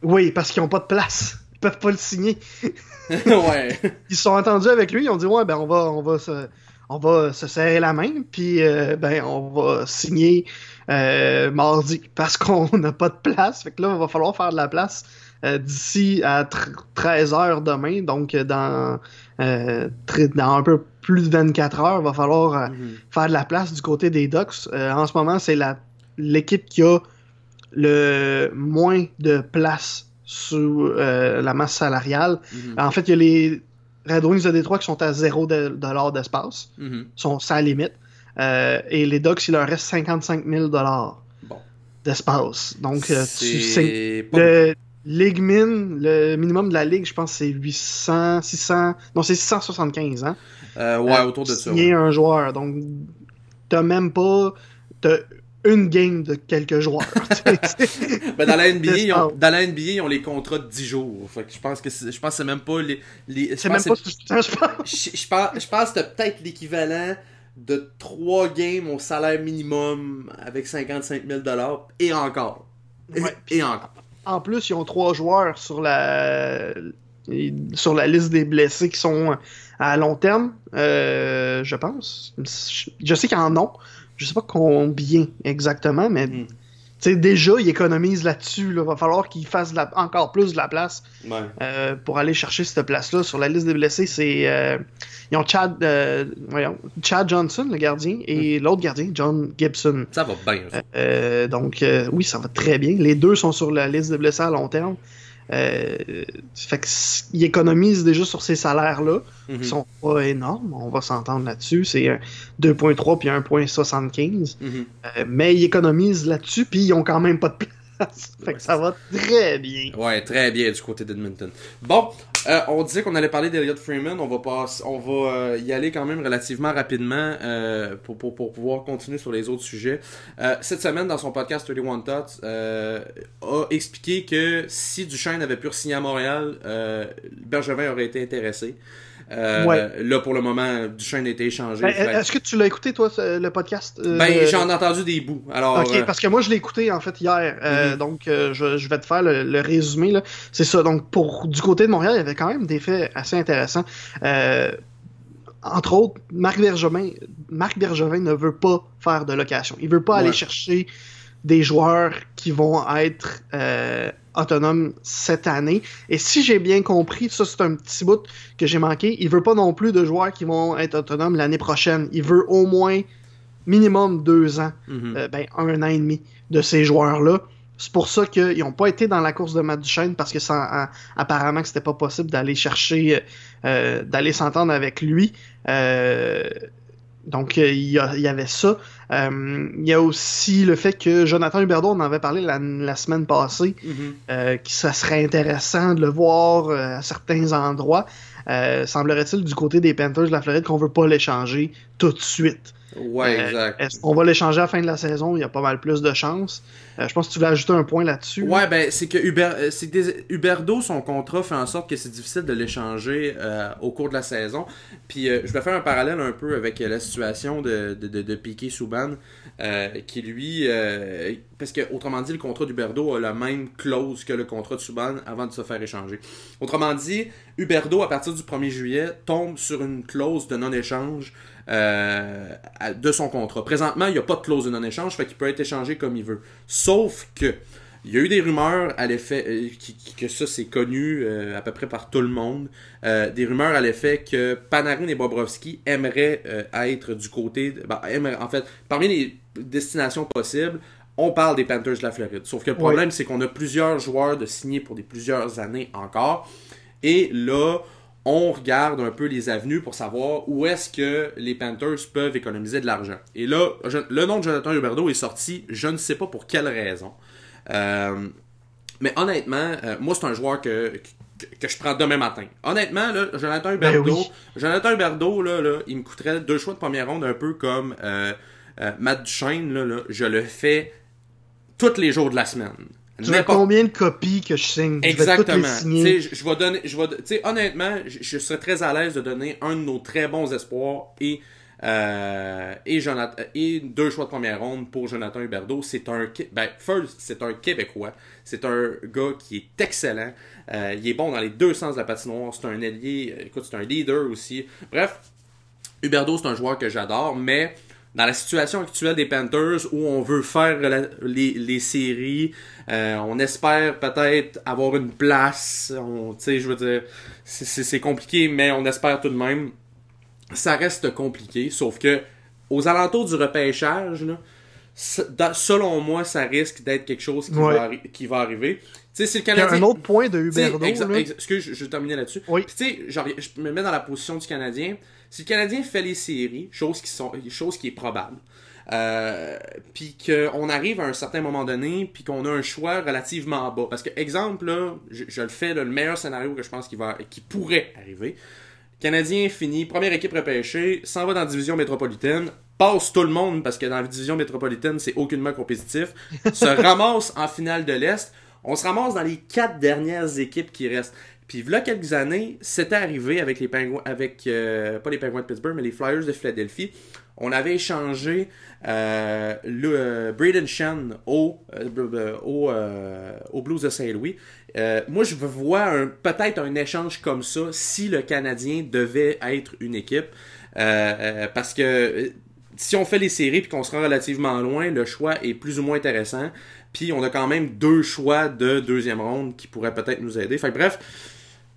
Oui, parce qu'ils n'ont pas de place. Ils peuvent pas le signer. ouais. Ils se sont entendus avec lui. Ils ont dit, ouais, ben on va... On va se... On va se serrer la main, puis euh, ben, on va signer euh, mardi parce qu'on n'a pas de place. Fait que là, il va falloir faire de la place euh, d'ici à treize heures demain. Donc, dans, euh, tr- dans un peu plus de vingt-quatre heures, il va falloir euh, mm-hmm. faire de la place du côté des Ducks. Euh, en ce moment, c'est la, l'équipe qui a le moins de place sous euh, la masse salariale. Mm-hmm. En fait, il y a les... Red Wings de Détroit qui sont à zéro dollars d'espace, mm-hmm. sont à la limite. Euh, et les Ducks, il leur reste cinquante-cinq mille dollars bon. d'espace. Donc, c'est... tu sais, pas... le Ligue Min, le minimum de la Ligue, je pense, c'est huit cents, six cents, non, c'est six cent soixante-quinze, hein? Euh, ouais, euh, autour de ça. Signer ouais. un joueur. Donc, t'as même pas. T'as une game de quelques joueurs. ben dans la N B A, ils ont, dans la N B A, ils ont les contrats de dix jours. Fait que je pense que c'est, je pense que c'est même pas les, les c'est même pas c'est, ce que je pense. Je, je pense je pense que t'as peut-être l'équivalent de trois games au salaire minimum avec cinquante-cinq mille dollars et encore. Ouais, et encore. En plus, ils ont trois joueurs sur la sur la liste des blessés qui sont à long terme, euh, je pense. Je sais qu'ils en ont. Je sais pas combien exactement, mais mm. t'sais, déjà, ils économisent là-dessus. Il là. va falloir qu'ils fassent la, encore plus de la place ouais. euh, pour aller chercher cette place-là. Sur la liste des blessés, c'est euh, ils ont Chad, euh, voyons, Chad Johnson, le gardien, et mm. l'autre gardien, John Gibson. Ça va bien. Ça. Euh, donc, euh, oui, ça va très bien. Les deux sont sur la liste des blessés à long terme. Euh, fait qu'ils économisent déjà sur ces salaires-là mm-hmm. qui sont pas énormes, on va s'entendre là-dessus, c'est deux virgule trois puis un virgule soixante-quinze mm-hmm. euh, mais ils économisent là-dessus puis ils ont quand même pas de place Fait que ça va très bien. Ouais, très bien du côté d'Edmonton. Bon, euh, on disait qu'on allait parler d'Elliot Friedman. On va, pas, on va euh, y aller quand même relativement rapidement euh, pour, pour, pour pouvoir continuer sur les autres sujets. Euh, cette semaine, dans son podcast trente et un Thoughts, euh, a expliqué que si Duchene avait pu signer à Montréal, euh, Bergevin aurait été intéressé. Euh, ouais. Là, pour le moment, Duchene a été échangé. Ben, est-ce que tu l'as écouté, toi, le podcast? Euh, ben, le... j'en ai entendu des bouts. Alors, ok, euh... parce que moi, je l'ai écouté, en fait, hier. Euh, mm-hmm. Donc, euh, je, je vais te faire le, le résumé, là. C'est ça. Donc, pour du côté de Montréal, il y avait quand même des faits assez intéressants. Euh, entre autres, Marc Bergevin, Marc Bergevin ne veut pas faire de location. Il ne veut pas ouais. aller chercher des joueurs qui vont être... Euh, autonome cette année. Et si j'ai bien compris, ça c'est un petit bout que j'ai manqué, il veut pas non plus de joueurs qui vont être autonomes l'année prochaine. Il veut au moins minimum deux ans, mm-hmm. euh, ben un an et demi de ces joueurs-là. C'est pour ça qu'ils n'ont pas été dans la course de Matt Duchene parce que ça, apparemment que c'était pas possible d'aller chercher, euh, d'aller s'entendre avec lui. Euh, donc il y, a, il y avait ça. Euh, il y a aussi le fait que Jonathan Huberdeau, on en avait parlé la, la semaine passée, mm-hmm. euh, que ça serait intéressant de le voir à certains endroits. Euh, semblerait-il du côté des Panthers de la Floride qu'on ne veut pas l'échanger tout de suite. Ouais, euh, exact. Est-ce qu'on va l'échanger à la fin de la saison? Il y a pas mal plus de chances. Euh, je pense que tu voulais ajouter un point là-dessus. Ouais, ben c'est que Huber, c'est des, Huberdeau, son contrat fait en sorte que c'est difficile de l'échanger euh, au cours de la saison. Puis euh, je vais faire un parallèle un peu avec euh, la situation de, de, de, de P K. Subban, euh, qui lui, euh, parce que autrement dit, le contrat d'Huberdeau a la même clause que le contrat de Subban avant de se faire échanger. Autrement dit, Huberdeau, à partir du premier juillet, tombe sur une clause de non-échange Euh, de son contrat. Présentement, il n'y a pas de clause de non-échange, fait qu'il peut être échangé comme il veut. Sauf que il y a eu des rumeurs à l'effet euh, qui, qui, que ça c'est connu euh, à peu près par tout le monde, euh, des rumeurs à l'effet que Panarin et Bobrovsky aimeraient euh, être du côté de, ben, aimeraient, en fait, parmi les destinations possibles, on parle des Panthers de la Floride. Sauf que le problème, oui. c'est qu'on a plusieurs joueurs de signer pour des plusieurs années encore, et là on regarde un peu les avenues pour savoir où est-ce que les Panthers peuvent économiser de l'argent. Et là, je, le nom de Jonathan Huberdeau est sorti, je ne sais pas pour quelle raison. Euh, mais honnêtement, euh, moi, c'est un joueur que, que, que je prends demain matin. Honnêtement, là, Jonathan Huberdeau, ben oui. Jonathan Huberdeau là, là, il me coûterait deux choix de première ronde, un peu comme euh, euh, Matt Duchene. Là, là, je le fais tous les jours de la semaine. Tu veux combien de copies que je signe? Exactement. Je vais, je, je vais donner, je vais, tu sais, honnêtement, je, je serais très à l'aise de donner un de nos très bons espoirs et euh, et Jonathan et deux choix de première ronde pour Jonathan Huberdeau. C'est un, ben, first, c'est un Québécois. C'est un gars qui est excellent. Euh, il est bon dans les deux sens de la patinoire. C'est un ailier. Écoute, c'est un leader aussi. Bref, Huberdeau, c'est un joueur que j'adore, mais dans la situation actuelle des Panthers où on veut faire la, les, les séries, euh, on espère peut-être avoir une place, tu sais, je veux dire, c'est, c'est, c'est compliqué, mais on espère tout de même. Ça reste compliqué, sauf que aux alentours du repêchage, là, dans, selon moi, ça risque d'être quelque chose qui, ouais. va, arri- qui va arriver. Tu sais, c'est le Canadien. Il y a un autre point de Huberdeau. Exa- exa- excuse, je, je vais terminer là-dessus. Oui. Tu sais, genre, je me mets dans la position du Canadien. Si le Canadien fait les séries, chose qui, sont, chose qui est probable, euh, puis qu'on arrive à un certain moment donné, puis qu'on a un choix relativement bas. Parce que, exemple, là, je, je le fais, là, le meilleur scénario que je pense qu'il va, qui pourrait arriver. Le Canadien finit, première équipe repêchée, s'en va dans la division métropolitaine, passe tout le monde, parce que dans la division métropolitaine, c'est aucunement compétitif, se ramasse en finale de l'Est. On se ramasse dans les quatre dernières équipes qui restent. Puis, il y a quelques années, c'était arrivé avec les pingouins, avec, euh, pas les pingouins de Pittsburgh, mais les Flyers de Philadelphie. On avait échangé euh, le, euh, Brayden Shen au, euh, au, euh, au Blues de Saint-Louis. Euh, moi, je vois un, peut-être un échange comme ça si le Canadien devait être une équipe. Euh, euh, parce que si on fait les séries et qu'on se rend relativement loin, le choix est plus ou moins intéressant. Puis, on a quand même deux choix de deuxième ronde qui pourraient peut-être nous aider. Fait que bref,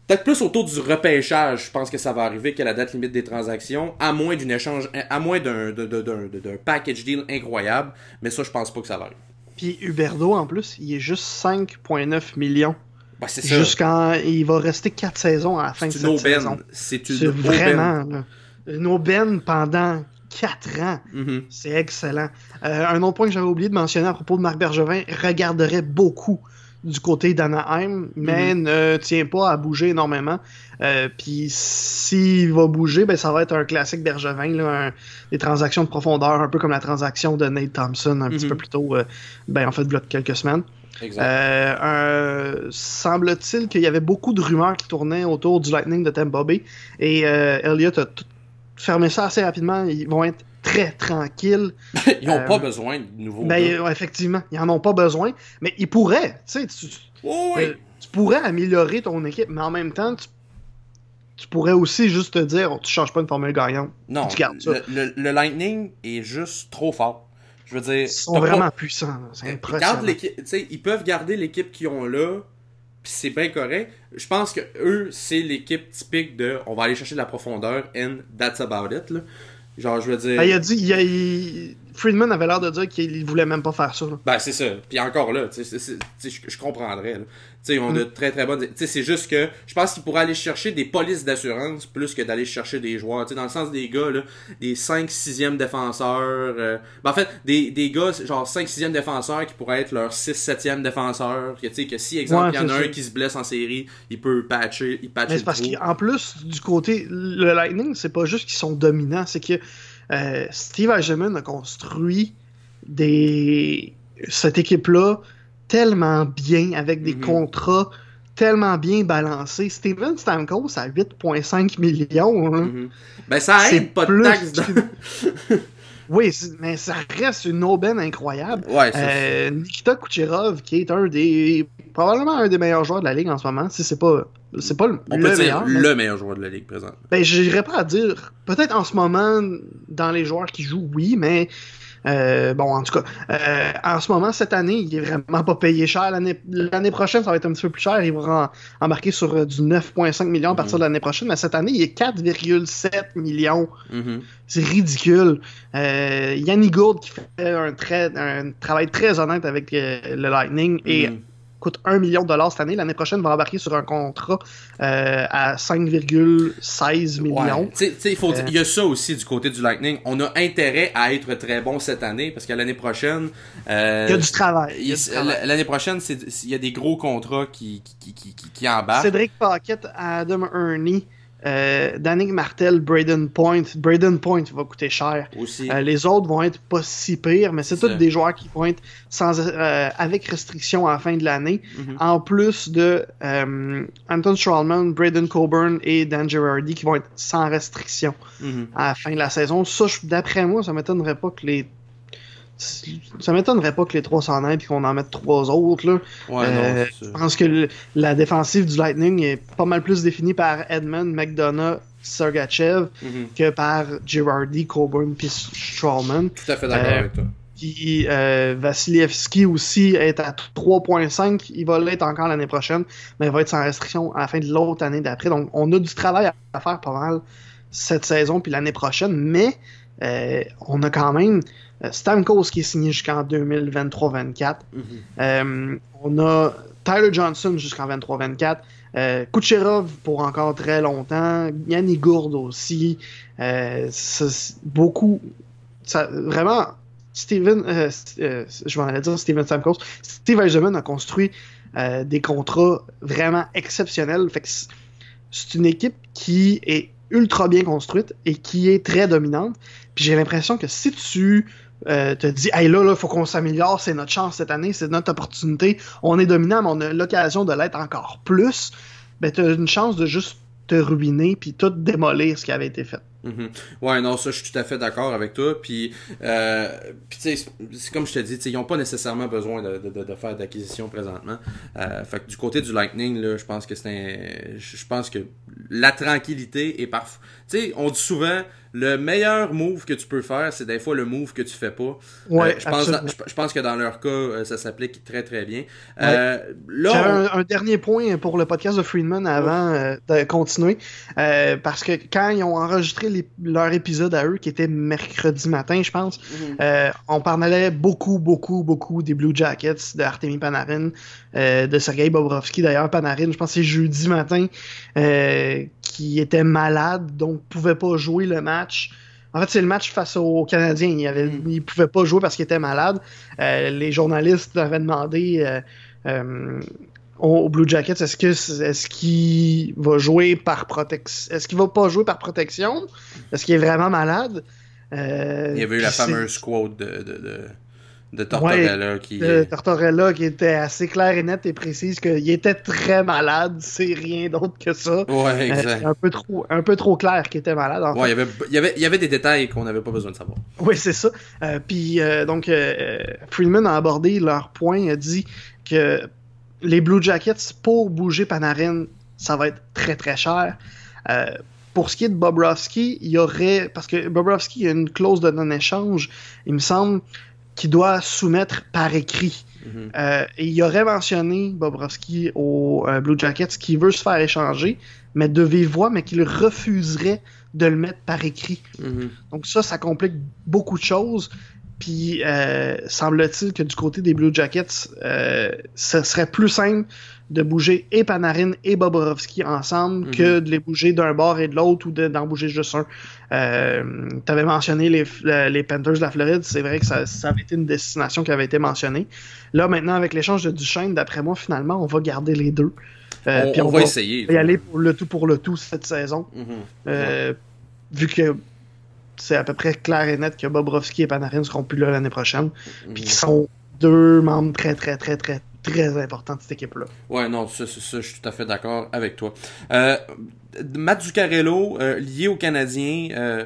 peut-être plus autour du repêchage, je pense que ça va arriver qu'à la date limite des transactions, à moins d'une échange, à moins d'un, d'un, d'un, d'un package deal incroyable. Mais ça, je pense pas que ça va arriver. Puis, Huberdeau, en plus, il est juste cinq virgule neuf millions. Ben, c'est ça. Jusqu'en... Il va rester quatre saisons à la fin c'est de cette aubaine. saison. C'est une aubaine. C'est une aubaine. Vraiment, là. Une aubaine pendant quatre ans. Mm-hmm. C'est excellent. Euh, un autre point que j'avais oublié de mentionner à propos de Marc Bergevin, regarderait beaucoup du côté d'Anaheim, mais mm-hmm. ne tient pas à bouger énormément. Euh, Puis s'il va bouger, ben, ça va être un classique Bergevin, là, un, des transactions de profondeur, un peu comme la transaction de Nate Thompson un mm-hmm. petit peu plus tôt, euh, ben, en fait, il y a quelques semaines. Euh, un, semble-t-il qu'il y avait beaucoup de rumeurs qui tournaient autour du Lightning de Tampa Bay, et euh, Elliot a tout fermer ça assez rapidement, ils vont être très tranquilles. Ils n'ont euh, pas besoin de nouveaux ben, gars. Effectivement, ils n'en ont pas besoin, mais ils pourraient. Tu, tu, oh oui. euh, tu pourrais améliorer ton équipe, mais en même temps, tu, tu pourrais aussi juste te dire oh, tu ne changes pas une formule gagnante. Non, tu gardes ça. Le, le, le Lightning est juste trop fort. Je veux dire, ils sont vraiment pas... puissants. Là. C'est impressionnant. Ils peuvent garder l'équipe qu'ils ont là, puis c'est bien correct. Je pense que eux, c'est l'équipe typique de on va aller chercher de la profondeur and that's about it. Là. Genre, je veux dire. Ben, il a dit, il a, il... Friedman avait l'air de dire qu'il voulait même pas faire ça. Là. Ben, c'est ça. Puis encore là, tu sais, je comprendrais. Ils ont mm. de très très bonnes. T'sais, c'est juste que je pense qu'ils pourraient aller chercher des polices d'assurance plus que d'aller chercher des joueurs. T'sais, dans le sens des gars, là, des cinq sixième défenseurs. Euh... Ben, en fait, des, des gars, genre cinq sixième défenseurs qui pourraient être leurs six septième défenseurs. Que, que si, exemple, il ouais, y en a un qui se blesse en série, il peut patcher. Il patche. Mais c'est parce coup. qu'en plus, du côté, le Lightning, c'est pas juste qu'ils sont dominants, c'est que. Euh, Steve Eisenman a construit des... cette équipe-là tellement bien, avec des mm-hmm. contrats tellement bien balancés. Steven Stamkos à huit virgule cinq millions. Hein. Mm-hmm. Ben ça aide, c'est pas de taxes. Dans... oui, c'est... mais ça reste une aubaine incroyable. Ouais, euh, Nikita Kucherov, qui est un des probablement un des meilleurs joueurs de la Ligue en ce moment, si c'est pas... C'est pas le, On peut le dire meilleur. Mais... le meilleur joueur de la Ligue présente. Ben, j'irais pas à dire. Peut-être en ce moment, dans les joueurs qui jouent, oui, mais euh, bon, en tout cas, euh, en ce moment, cette année, il est vraiment pas payé cher. L'année, l'année prochaine, ça va être un petit peu plus cher. Il va en, embarquer sur euh, du neuf virgule cinq millions à partir mm-hmm. de l'année prochaine, mais cette année, il est quatre virgule sept millions. Mm-hmm. C'est ridicule. Euh, Yannick Gourde qui fait un, très, un travail très honnête avec euh, le Lightning mm-hmm. et. coûte un million de dollars cette année. L'année prochaine, va embarquer sur un contrat euh, à cinq virgule seize millions. Il ouais. faut dire, y a ça aussi du côté du Lightning. On a intérêt à être très bon cette année parce que l'année prochaine... Il euh, y a du travail. Y a du travail. L'année prochaine, il y a des gros contrats qui, qui, qui, qui, qui embarquent. Cédric Paquette, Adam Ernie, euh, Danick Martel, Brayden Point. Brayden Point va coûter cher. Aussi. Euh, les autres vont être pas si pires, mais c'est, c'est... tous des joueurs qui vont être sans, euh, avec restriction à la fin de l'année. Mm-hmm. En plus de euh, Anton Strahlman, Braden Coburn et Dan Girardi qui vont être sans restriction mm-hmm. à la fin de la saison. Ça, je, d'après moi, ça m'étonnerait pas que les Ça m'étonnerait pas que les trois s'en aillent et qu'on en mette trois autres. Là. Ouais, euh, non, je pense que le, la défensive du Lightning est pas mal plus définie par Edmund, McDonough, Sergachev mm-hmm. que par Girardi, Coburn puis Strawman. Tout à fait d'accord euh, avec toi. Puis euh, Vasilevski aussi est à trois virgule cinq. Il va l'être encore l'année prochaine, mais il va être sans restriction à la fin de l'autre année d'après. Donc on a du travail à faire pas mal cette saison puis l'année prochaine, mais euh, on a quand même Stamkos qui est signé jusqu'en deux mille vingt-trois vingt-quatre. Mm-hmm. Euh, on a Tyler Johnson jusqu'en vingt-trois vingt-quatre. Euh, Kucherov pour encore très longtemps. Yannick Gourde aussi. Euh, beaucoup. Ça, vraiment, Steven. Euh, euh, je vais en dire Steven Stamkos. Steve Eisenman a construit euh, des contrats vraiment exceptionnels. Fait que c'est une équipe qui est ultra bien construite et qui est très dominante. Puis j'ai l'impression que si tu euh, te dis « Hey là, là, faut qu'on s'améliore, c'est notre chance cette année, c'est notre opportunité, on est dominant, mais on a l'occasion de l'être encore plus », ben t'as une chance de juste te ruiner puis tout démolir ce qui avait été fait. Mm-hmm. Ouais, non, ça, je suis tout à fait d'accord avec toi. Puis, euh, puis tu sais, c'est comme je te dis, ils n'ont pas nécessairement besoin de, de, de faire d'acquisition présentement. Euh, fait que du côté du Lightning, là, je pense que c'est un... Je pense que la tranquillité est parfaite. Tu sais, on dit souvent, le meilleur move que tu peux faire, c'est des fois le move que tu fais pas. Ouais, euh, je, pense dans, je, je pense que dans leur cas, ça s'applique très, très bien. Ouais. Euh, là, J'avais on... un, un dernier point pour le podcast de Friedman avant ouais. euh, de continuer. Euh, parce que quand ils ont enregistré les, leur épisode à eux, qui était mercredi matin, je pense, mm-hmm. euh, on parlait beaucoup, beaucoup, beaucoup des Blue Jackets, de Artemi Panarin, euh, de Sergei Bobrovsky. D'ailleurs, Panarin, je pense que c'est jeudi matin, euh, qui était malade, donc pouvait pas jouer le match. En fait, c'est le match face aux Canadiens. Il avait, mm. il pouvait pas jouer parce qu'il était malade. Euh, les journalistes avaient demandé euh, euh, aux Blue Jackets, est-ce que est-ce qu'il va jouer par protection? Est-ce qu'il va pas jouer par protection? Est-ce qu'il est vraiment malade? Euh, il y avait eu la fameuse c'est... quote de, de, de, de Tortorella ouais, qui... De Tortorella qui était assez claire et nette et précise qu'il était très malade, c'est rien d'autre que ça. Ouais, exact. Euh, un, peu trop, un peu trop clair qu'il était malade. En fait. Ouais, il y avait, il y avait, il y avait des détails qu'on n'avait pas besoin de savoir. Oui, c'est ça. Euh, Puis euh, donc, euh, Friedman a abordé leur point, il a dit que les Blue Jackets, pour bouger Panarin, ça va être très très cher. Euh, pour ce qui est de Bobrovsky, il y aurait... Parce que Bobrovsky, il y a une clause de non-échange, il me semble, qu'il doit soumettre par écrit. Mm-hmm. Euh, et il aurait mentionné Bobrovsky aux euh, Blue Jackets qui veut se faire échanger, mais de vive voix, mais qu'il refuserait de le mettre par écrit. Mm-hmm. Donc ça, ça complique beaucoup de choses. Puis, euh, semble-t-il que du côté des Blue Jackets, euh, ce serait plus simple de bouger et Panarin et Bobrovsky ensemble mm-hmm. que de les bouger d'un bord et de l'autre ou de, d'en bouger juste un. Euh, tu avais mentionné les, les Panthers de la Floride. C'est vrai que ça, ça avait été une destination qui avait été mentionnée. Là, maintenant, avec l'échange de Duchene, d'après moi, finalement, on va garder les deux. Euh, on, puis on, on va essayer. On va y aller pour le tout pour le tout cette saison. Mm-hmm. Euh, ouais. Vu que c'est à peu près clair et net que Bobrovsky et Panarin ne seront plus là l'année prochaine. Mmh. Puis ils sont deux membres très, très, très, très, très importants de cette équipe-là. Ouais, non, ça, ça, ça je suis tout à fait d'accord avec toi. Euh, Matt Zuccarello, euh, lié aux Canadiens... Euh,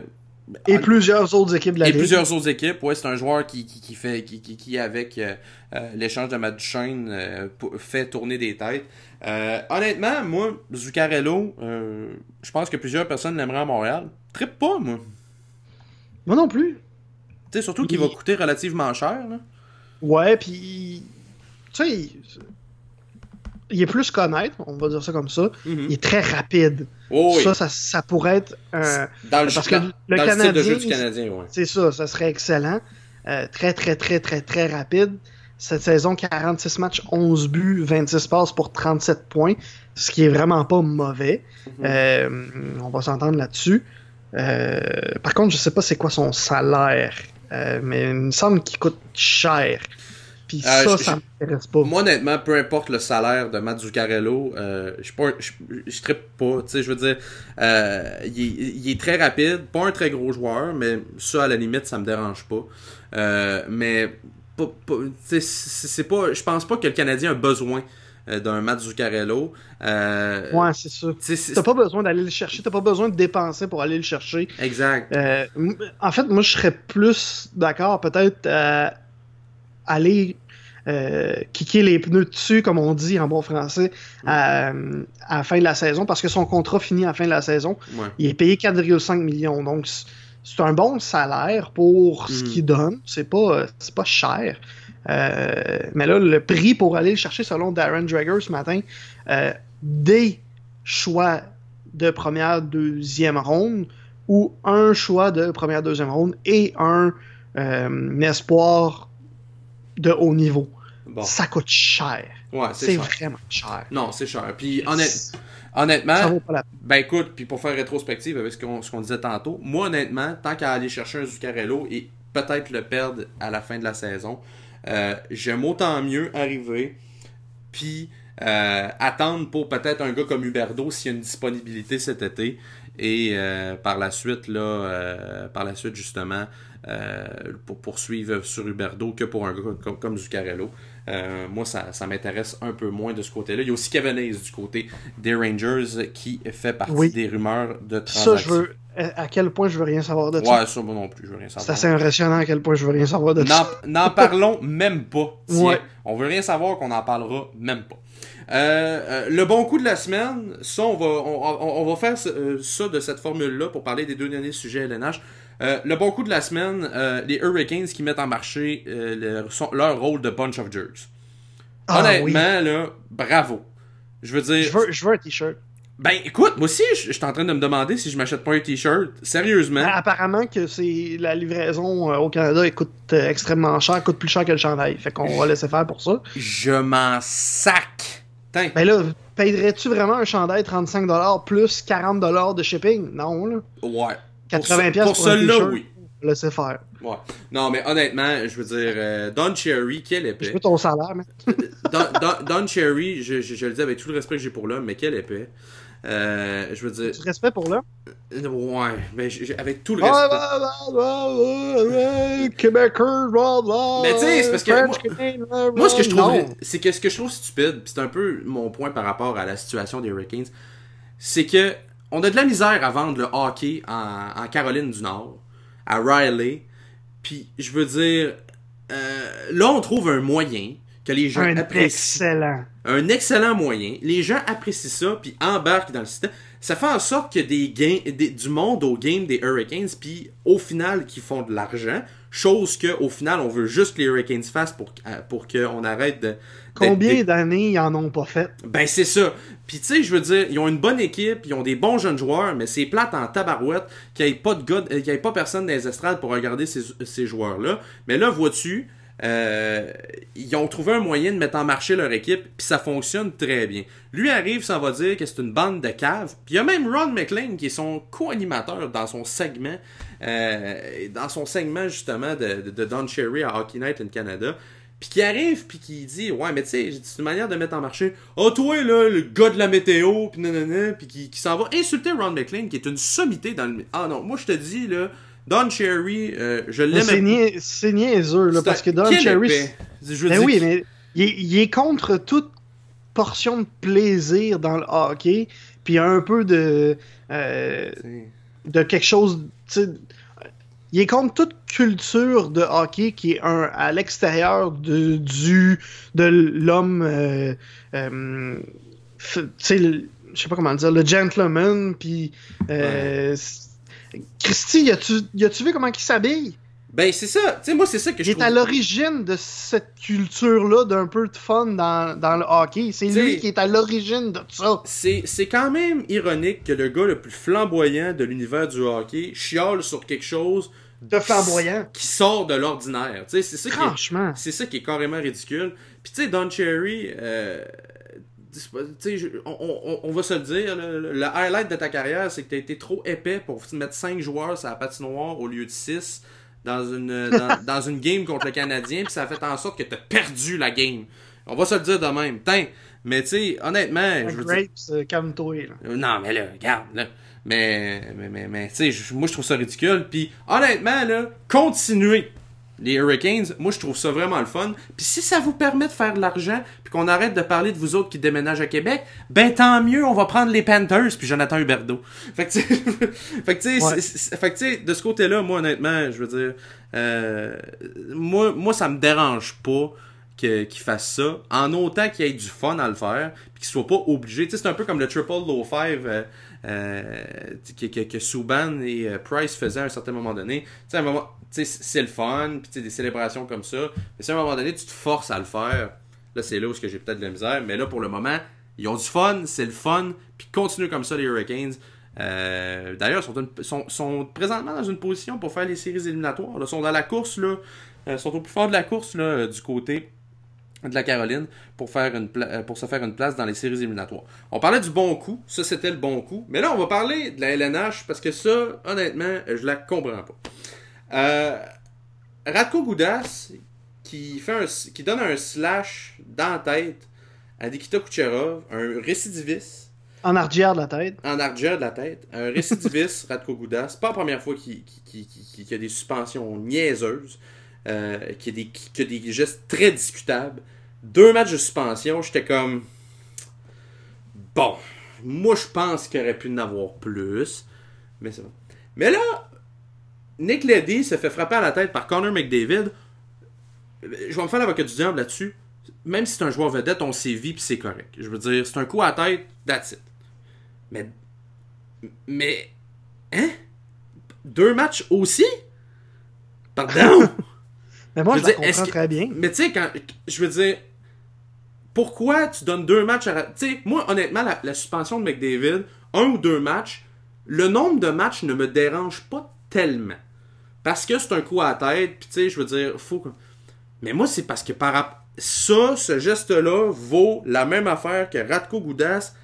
et en... plusieurs autres équipes de la et Ligue. Et plusieurs autres équipes, ouais, c'est un joueur qui, qui, qui, fait, qui, qui, qui avec euh, euh, l'échange de Matt Duchene, euh, fait tourner des têtes. Euh, honnêtement, moi, Zuccarello, euh, je pense que plusieurs personnes l'aimeraient à Montréal. Trippe pas, moi. Moi non plus. Tu sais, surtout qu'il il... va coûter relativement cher. Là. Ouais, puis... Tu sais, il... il est plus qu'honnête, on va dire ça comme ça. Mm-hmm. Il est très rapide. Oh, oui. ça, ça, ça pourrait être... Euh... Dans le, Parce que dans, le, dans Canadien, le style de jeu du Canadien, oui. C'est ça, ça serait excellent. Euh, très, très, très, très, très rapide. Cette saison, quarante-six matchs, onze buts, vingt-six passes pour trente-sept points. Ce qui est vraiment pas mauvais. Mm-hmm. Euh, on va s'entendre là-dessus. Euh, par contre, je sais pas c'est quoi son salaire, euh, mais il me semble qu'il coûte cher. Puis euh, ça, je, ça m'intéresse pas. Moi, honnêtement, peu importe le salaire de Matt Zuccarello, euh, je ne trippe pas. Je veux dire, euh, il, il est très rapide, pas un très gros joueur, mais ça, à la limite, ça me dérange pas. Euh, mais pas, pas, c'est, c'est pas, je pense pas que le Canadien a besoin d'un Matt Zuccarello. Euh, ouais, c'est sûr. C'est... T'as pas besoin d'aller le chercher, t'as pas besoin de dépenser pour aller le chercher. Exact. Euh, en fait, moi, je serais plus d'accord, peut-être, euh, aller euh, kicker les pneus dessus, comme on dit en bon français, à, mm-hmm. à la fin de la saison, parce que son contrat finit à la fin de la saison. Ouais. Il est payé quatre virgule cinq millions, donc c'est un bon salaire pour mm. ce qu'il donne. C'est pas, c'est pas cher. Euh, mais là, le prix pour aller le chercher, selon Darren Dreger ce matin, euh, des choix de première, deuxième ronde, ou un choix de première, deuxième ronde et un euh, espoir de haut niveau. Bon. Ça coûte cher. Ouais, c'est c'est cher. Vraiment cher. Non, c'est cher. Puis honnête, honnêtement, ça vaut pas la peine. Ben écoute, puis pour faire rétrospective avec ce qu'on, ce qu'on disait tantôt, moi honnêtement, tant qu'à aller chercher un Zuccarello et peut-être le perdre à la fin de la saison, Euh, j'aime autant mieux arriver puis euh, attendre pour peut-être un gars comme Huberdeau s'il y a une disponibilité cet été et euh, par la suite là, euh, par la suite justement euh, pour poursuivre sur Huberdeau que pour un gars comme, comme Zuccarello. Euh, moi ça, ça m'intéresse un peu moins de ce côté-là. Il y a aussi Kavanagh du côté des Rangers qui fait partie oui. des rumeurs de transactions. Ça, je veux... À quel point je veux rien savoir de ouais, ça. Ouais, ça, moi non plus, je veux rien savoir. C'est assez impressionnant à quel point je veux rien savoir de n'en, ça. N'en parlons même pas. Tiens, ouais. On veut rien savoir qu'on n'en parlera même pas. Euh, euh, le bon coup de la semaine, ça, on va, on, on, on va faire euh, ça de cette formule-là pour parler des deux derniers sujets L N H. Euh, le bon coup de la semaine, euh, les Hurricanes qui mettent en marché euh, leur, son, leur rôle de bunch of jerks. Ah, honnêtement, oui. là, bravo. Je veux dire... Je veux, je veux un t-shirt. Ben, écoute, moi aussi, je suis en train de me demander si je m'achète pas un t-shirt. Sérieusement. Ben, apparemment que c'est la livraison euh, au Canada, elle coûte euh, extrêmement cher, coûte plus cher que le chandail. Fait qu'on va laisser faire pour ça. Je m'en sac. Tain. Ben là, payerais-tu vraiment un chandail trente-cinq dollars plus quarante dollars de shipping? Non, là. Ouais. quatre-vingts dollars pour celle-là, oui. Laissez faire. Ouais. Non, mais honnêtement, je veux dire, euh, Don Cherry, quel épais. Je veux ton salaire, mais. Don, Don, Don Cherry, je, je, je le dis avec tout le respect que j'ai pour l'homme, mais quel épais. Euh, je veux dire. Du respect pour l'homme? Ouais, mais j'ai, avec tout le respect. Québécois, mais tu sais, c'est parce que. Moi, moi, ce que je trouve. Non. C'est que ce que je trouve stupide, pis c'est un peu mon point par rapport à la situation des Hurricanes, c'est que on a de la misère à vendre le hockey en, en Caroline du Nord, à Riley, puis je veux dire, euh, là on trouve un moyen que les gens un apprécient. Excellent. Un excellent moyen. Les gens apprécient ça, puis embarquent dans le système. Ça fait en sorte que des gains, des, du monde au game des Hurricanes, puis au final, qu'ils font de l'argent, chose qu'au final, on veut juste que les Hurricanes fassent pour, pour qu'on arrête de... Combien de... d'années ils en ont pas fait? Ben c'est ça. Puis tu sais, je veux dire, ils ont une bonne équipe, ils ont des bons jeunes joueurs, mais c'est plate en tabarouette qu'il n'y ait pas de gars, qu'il n'y ait pas personne dans les estrades pour regarder ces, ces joueurs-là. Mais là, vois-tu, euh, ils ont trouvé un moyen de mettre en marché leur équipe, puis ça fonctionne très bien. Lui arrive, ça va dire que c'est une bande de caves. Puis il y a même Ron McLean qui est son co-animateur dans son segment, euh, dans son segment justement de, de, de Don Cherry à Hockey Night in Canada. Puis qui arrive, puis qui dit « Ouais, mais tu sais, c'est une manière de mettre en marché. Oh, toi, là, le gars de la météo, puis nanana, puis qui, qui s'en va insulter Ron McLean, qui est une sommité dans le... Ah non, moi, je te dis, là, Don Cherry, euh, je l'aime... C'est, nia... c'est niaiseux, là, c'est parce un... que Don Quel Cherry... Je veux ben dire oui, qu'il... mais il est contre toute portion de plaisir dans le hockey, puis un peu de... Euh, de quelque chose, tu sais... Il est contre toute culture de hockey qui est un à l'extérieur de, du, de l'homme, euh, euh, tu sais, je sais pas comment le dire, le gentleman, puis euh, ouais. Christy, y a-tu, y a-tu vu comment il s'habille? Ben c'est ça, tu sais, moi c'est ça que je trouve. Il est à l'origine de cette culture-là d'un peu de fun dans, dans le hockey, c'est t'sais, lui qui est à l'origine de ça. C'est, c'est quand même ironique que le gars le plus flamboyant de l'univers du hockey chiale sur quelque chose de flamboyant qui sort de l'ordinaire, tu sais, c'est ça qui franchement, est, c'est ça qui est carrément ridicule. Puis tu sais, Don Cherry, euh, tu sais, on, on, on va se le dire, le, le highlight de ta carrière, c'est que t'as été trop épais pour mettre cinq joueurs sur la patinoire au lieu de six. Dans une, dans, dans une game contre le Canadien, puis ça a fait en sorte que t'as perdu la game. On va se le dire de même. Tain, mais tu sais, honnêtement... Je veux grapes, dire... calme-toi. Là. Non, mais là, regarde, là. Mais, mais, mais, mais tu sais, moi, je trouve ça ridicule. Puis, honnêtement, là, continuez les Hurricanes. Moi, je trouve ça vraiment le fun. Puis si ça vous permet de faire de l'argent, puis qu'on arrête de parler de vous autres qui déménagent à Québec, ben tant mieux, on va prendre les Panthers, puis Jonathan Huberdeau. Fait que tu sais, ouais. tu de ce côté-là, moi, honnêtement, je veux dire, euh, moi, moi, ça me dérange pas que, qu'ils fassent ça, en autant qu'il y ait du fun à le faire, puis qu'ils soient pas obligés. Tu sais, c'est un peu comme le triple low five euh, euh, que, que, que Subban et euh, Price faisaient à un certain moment donné. Tu sais, à un moment... T'sais, c'est le fun, pis t'sais, des célébrations comme ça. Mais si à un moment donné, tu te forces à le faire, là, c'est là où j'ai peut-être de la misère. Mais là, pour le moment, ils ont du fun, c'est le fun, puis continue comme ça, les Hurricanes. Euh, d'ailleurs, ils sont, une, sont, sont présentement dans une position pour faire les séries éliminatoires. Ils sont dans la course, là, euh, sont au plus fort de la course là, euh, du côté de la Caroline pour, faire une pla- pour se faire une place dans les séries éliminatoires. On parlait du bon coup, ça, c'était le bon coup. Mais là, on va parler de la L N H, parce que ça, honnêtement, je la comprends pas. Euh, Radko Gudas qui, fait un, qui donne un slash dans la tête à Nikita Kucherov, un récidiviste en arrière de la tête en arrière de la tête, un récidiviste Radko Gudas, pas la première fois qu'il, qu'il, qu'il, qu'il a des suspensions niaiseuses, euh, qu'il, y a des, qu'il y a des gestes très discutables. Deux matchs de suspension, j'étais comme bon, moi je pense qu'il aurait pu en avoir plus, mais c'est bon. Mais là Nick Leddy se fait frapper à la tête par Connor McDavid. Je vais me faire l'avocat du diable là-dessus. Même si c'est un joueur vedette, on sévit puis c'est correct. Je veux dire, c'est un coup à la tête, that's it. Mais... Mais... Hein? Deux matchs aussi? Pardon? Mais moi, je, je la dire, comprends très que... bien. Mais tu sais, quand... Je veux dire... Pourquoi tu donnes deux matchs à... Tu sais, moi, honnêtement, la, la suspension de McDavid, un ou deux matchs, le nombre de matchs ne me dérange pas tellement. Parce que c'est un coup à la tête, pis tu sais, je veux dire, faut. Mais moi, c'est parce que par ça, ce geste-là vaut la même affaire que Radko Gudas.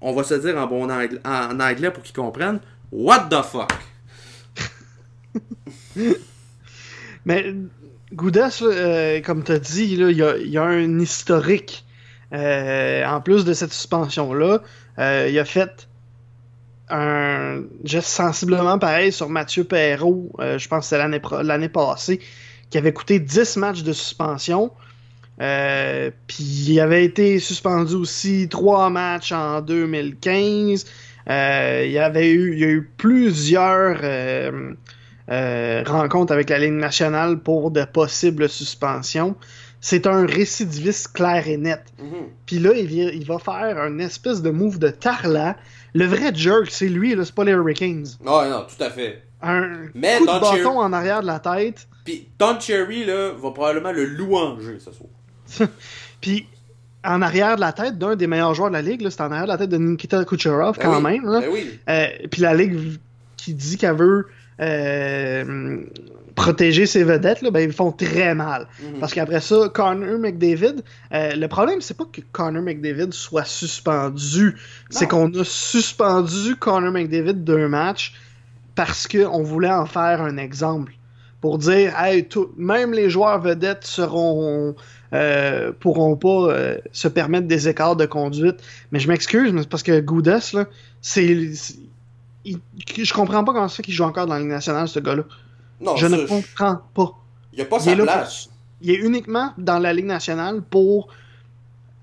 On va se dire en bon anglais, en anglais pour qu'ils comprennent. What the fuck? Mais Gudas, euh, comme tu as dit, là, il, y a, il y a un historique. Euh, en plus de cette suspension-là, euh, il a fait un geste sensiblement pareil sur Mathieu Perreault, euh, je pense que c'est l'année, l'année passée, qui avait coûté dix matchs de suspension. Euh, puis il avait été suspendu aussi trois matchs en deux mille quinze. Euh, il, avait eu, il y a eu plusieurs euh, euh, rencontres avec la Ligue nationale pour de possibles suspensions. C'est un récidiviste clair et net. Mm-hmm. Puis là, il, il va faire une espèce de move de tarlat. Le vrai jerk, c'est lui, là, c'est pas les Hurricanes. Non, oh, non, tout à fait. Un Mais coup Don de bâton Cherry... en arrière de la tête. Puis Don Cherry, là, va probablement le louanger ce soir. Puis en arrière de la tête d'un des meilleurs joueurs de la Ligue, là, c'est en arrière de la tête de Nikita Kucherov, ben quand oui. même. Là. Ben oui. euh, puis la Ligue qui dit qu'elle veut... Euh, protéger ses vedettes, là, ben, ils font très mal. Mm-hmm. Parce qu'après ça, Connor McDavid, euh, le problème, c'est pas que Connor McDavid soit suspendu. Non. C'est qu'on a suspendu Connor McDavid d'un match parce qu'on voulait en faire un exemple. Pour dire, hey, tout, même les joueurs vedettes seront euh, pourront pas euh, se permettre des écarts de conduite. Mais je m'excuse, mais c'est parce que Gudas, là, c'est, c'est il, je comprends pas comment ça qu'il joue encore dans la Ligue nationale, ce gars-là. Non, je ça, ne comprends je... pas. Il a pas sa place. Il est uniquement dans la Ligue nationale pour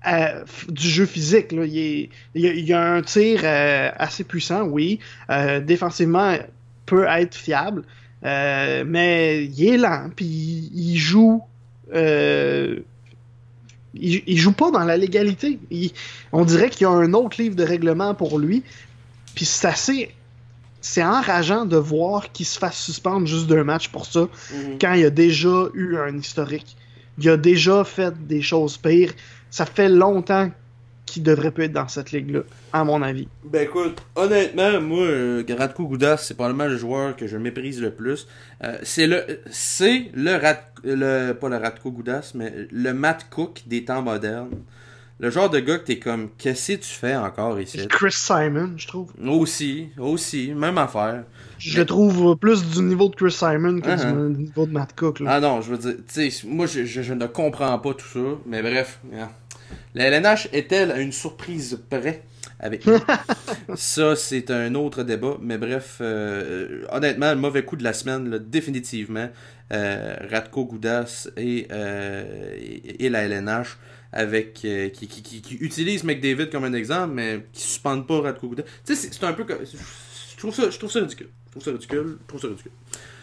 euh, f- du jeu physique. Là. Il, est, il, a, il a un tir euh, assez puissant, oui. Euh, défensivement, peut être fiable. Euh, mais il est lent. Puis il, il joue... Euh, il, il joue pas dans la légalité. Il, on dirait qu'il y a un autre livre de règlement pour lui. Puis c'est assez... C'est enrageant de voir qu'il se fasse suspendre juste d'un match pour ça, mm-hmm. quand il a déjà eu un historique. Il a déjà fait des choses pires. Ça fait longtemps qu'il devrait pas être dans cette ligue-là, à mon avis. Ben écoute, honnêtement, moi, euh, Radko Gudas, c'est probablement le joueur que je méprise le plus. Euh, c'est le, c'est le, Rat, le, pas le Radko Gudas, mais le Matt Cook des temps modernes. Le genre de gars que t'es comme, qu'est-ce que tu fais encore ici? Chris Simon, je trouve. Aussi, aussi, même affaire. Je le trouve plus du niveau de Chris Simon que uh-huh. du niveau de Matt Cook. Là. Ah non, je veux dire, tu sais, moi je, je, je ne comprends pas tout ça, mais bref. Yeah. La L N H est-elle à une surprise près avec lui? Ça, c'est un autre débat, mais bref, euh, honnêtement, le mauvais coup de la semaine, là, définitivement, euh, Radko Gudas et, euh, et, et la L N H. Avec euh, qui, qui, qui, qui utilise McDavid comme un exemple, mais qui suspendent pas Radko Gudas. Tu sais, c'est, c'est un peu... Je trouve ça, je trouve ça ridicule. Je trouve ça ridicule. Je trouve ça ridicule.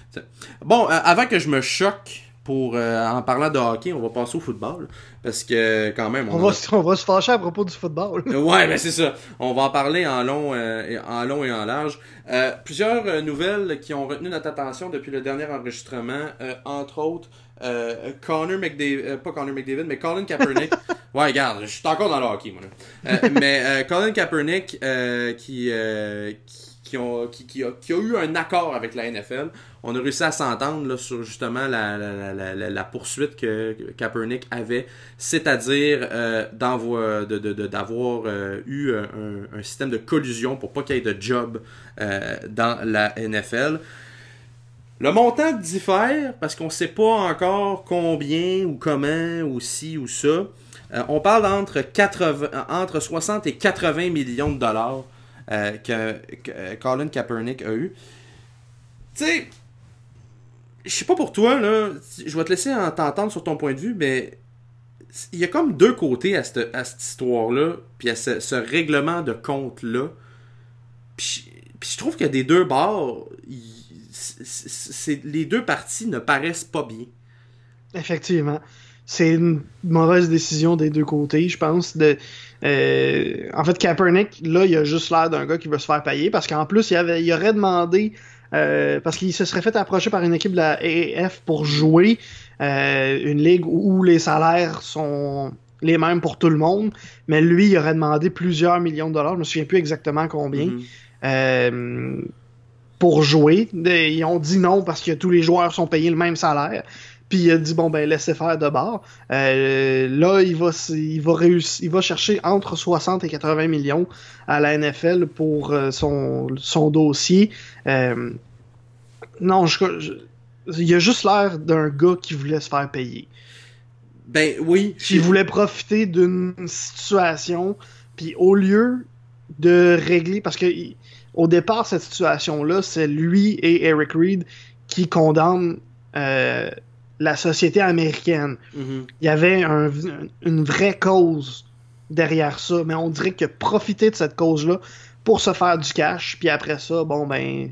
T'sais. Bon, euh, avant que je me choque pour euh, en parlant de hockey, on va passer au football. Parce que, quand même... On, on, va, a... on va se fâcher à propos du football. Ouais, mais c'est ça. On va en parler en long, euh, et, en, long et en large. Euh, plusieurs euh, nouvelles qui ont retenu notre attention depuis le dernier enregistrement. Euh, entre autres... Euh, Connor McDavid, euh, pas Connor McDavid, mais Colin Kaepernick. Ouais, regarde, je suis encore dans le hockey, moi. Là. Euh, mais euh, Colin Kaepernick euh, qui, euh, qui, qui, ont, qui, qui, a, qui a eu un accord avec la N F L. On a réussi à s'entendre là, sur justement la, la, la, la, la poursuite que Kaepernick avait, c'est-à-dire euh, d'avoir, de, de, de, d'avoir euh, eu un, un système de collusion pour pas qu'il y ait de job euh, dans la N F L. Le montant diffère parce qu'on ne sait pas encore combien ou comment ou si ou ça. Euh, on parle entre, quatre-vingts, entre soixante et quatre-vingts millions de dollars euh, que, que Colin Kaepernick a eu. Tu sais, je sais pas pour toi, là, je vais te laisser t'entendre sur ton point de vue, mais il y a comme deux côtés à cette, à cette histoire-là, puis à ce, ce règlement de compte-là. Puis je trouve que des deux bords... C'est, c'est, les deux parties ne paraissent pas bien. Effectivement. C'est une mauvaise décision des deux côtés, je pense. De, euh, en fait, Kaepernick, là, il a juste l'air d'un gars qui veut se faire payer parce qu'en plus, il, avait, il aurait demandé, euh, parce qu'il se serait fait approcher par une équipe de la A A F pour jouer euh, une ligue où les salaires sont les mêmes pour tout le monde, mais lui, il aurait demandé plusieurs millions de dollars, je me souviens plus exactement combien. Mm-hmm. Euh, pour jouer. Ils ont dit non parce que tous les joueurs sont payés le même salaire. Puis il a dit, bon, ben, laissez faire de bord. Euh, là, il va, il va réussir, il va chercher entre soixante et quatre-vingts millions à la N F L pour son, son dossier. Euh, Non, je, je, il a juste l'air d'un gars qui voulait se faire payer. Ben oui. Qui je... voulait profiter d'une situation, puis au lieu de régler, parce que au départ, cette situation-là, c'est lui et Eric Reed qui condamnent euh, la société américaine. Mm-hmm. Il y avait un, une vraie cause derrière ça, mais on dirait qu'il a profité de cette cause-là pour se faire du cash, puis après ça, bon ben...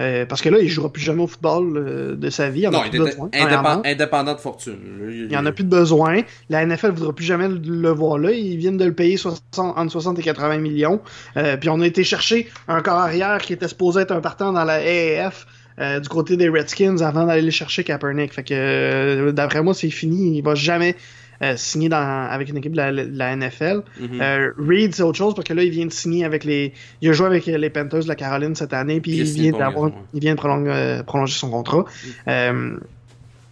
Euh, parce que là, il ne jouera plus jamais au football euh, de sa vie. Il en non, a plus besoin. Indépend, indépendant de fortune. Il n'y en a plus de besoin. La N F L ne voudra plus jamais le, le voir là. Ils viennent de le payer soixante, entre soixante et quatre-vingts millions. Euh, puis on a été chercher un corps arrière qui était supposé être un partant dans la A A F euh, du côté des Redskins avant d'aller le chercher Kaepernick. Fait que euh, d'après moi, c'est fini. Il ne va jamais euh, signer dans, avec une équipe de la, de la N F L. Mm-hmm. Euh, Reed, c'est autre chose parce que là, il vient de signer avec les... Il a joué avec les Panthers de la Caroline cette année, puis il vient, d'avoir... il vient de prolong... euh, prolonger son contrat. Mm-hmm. Euh,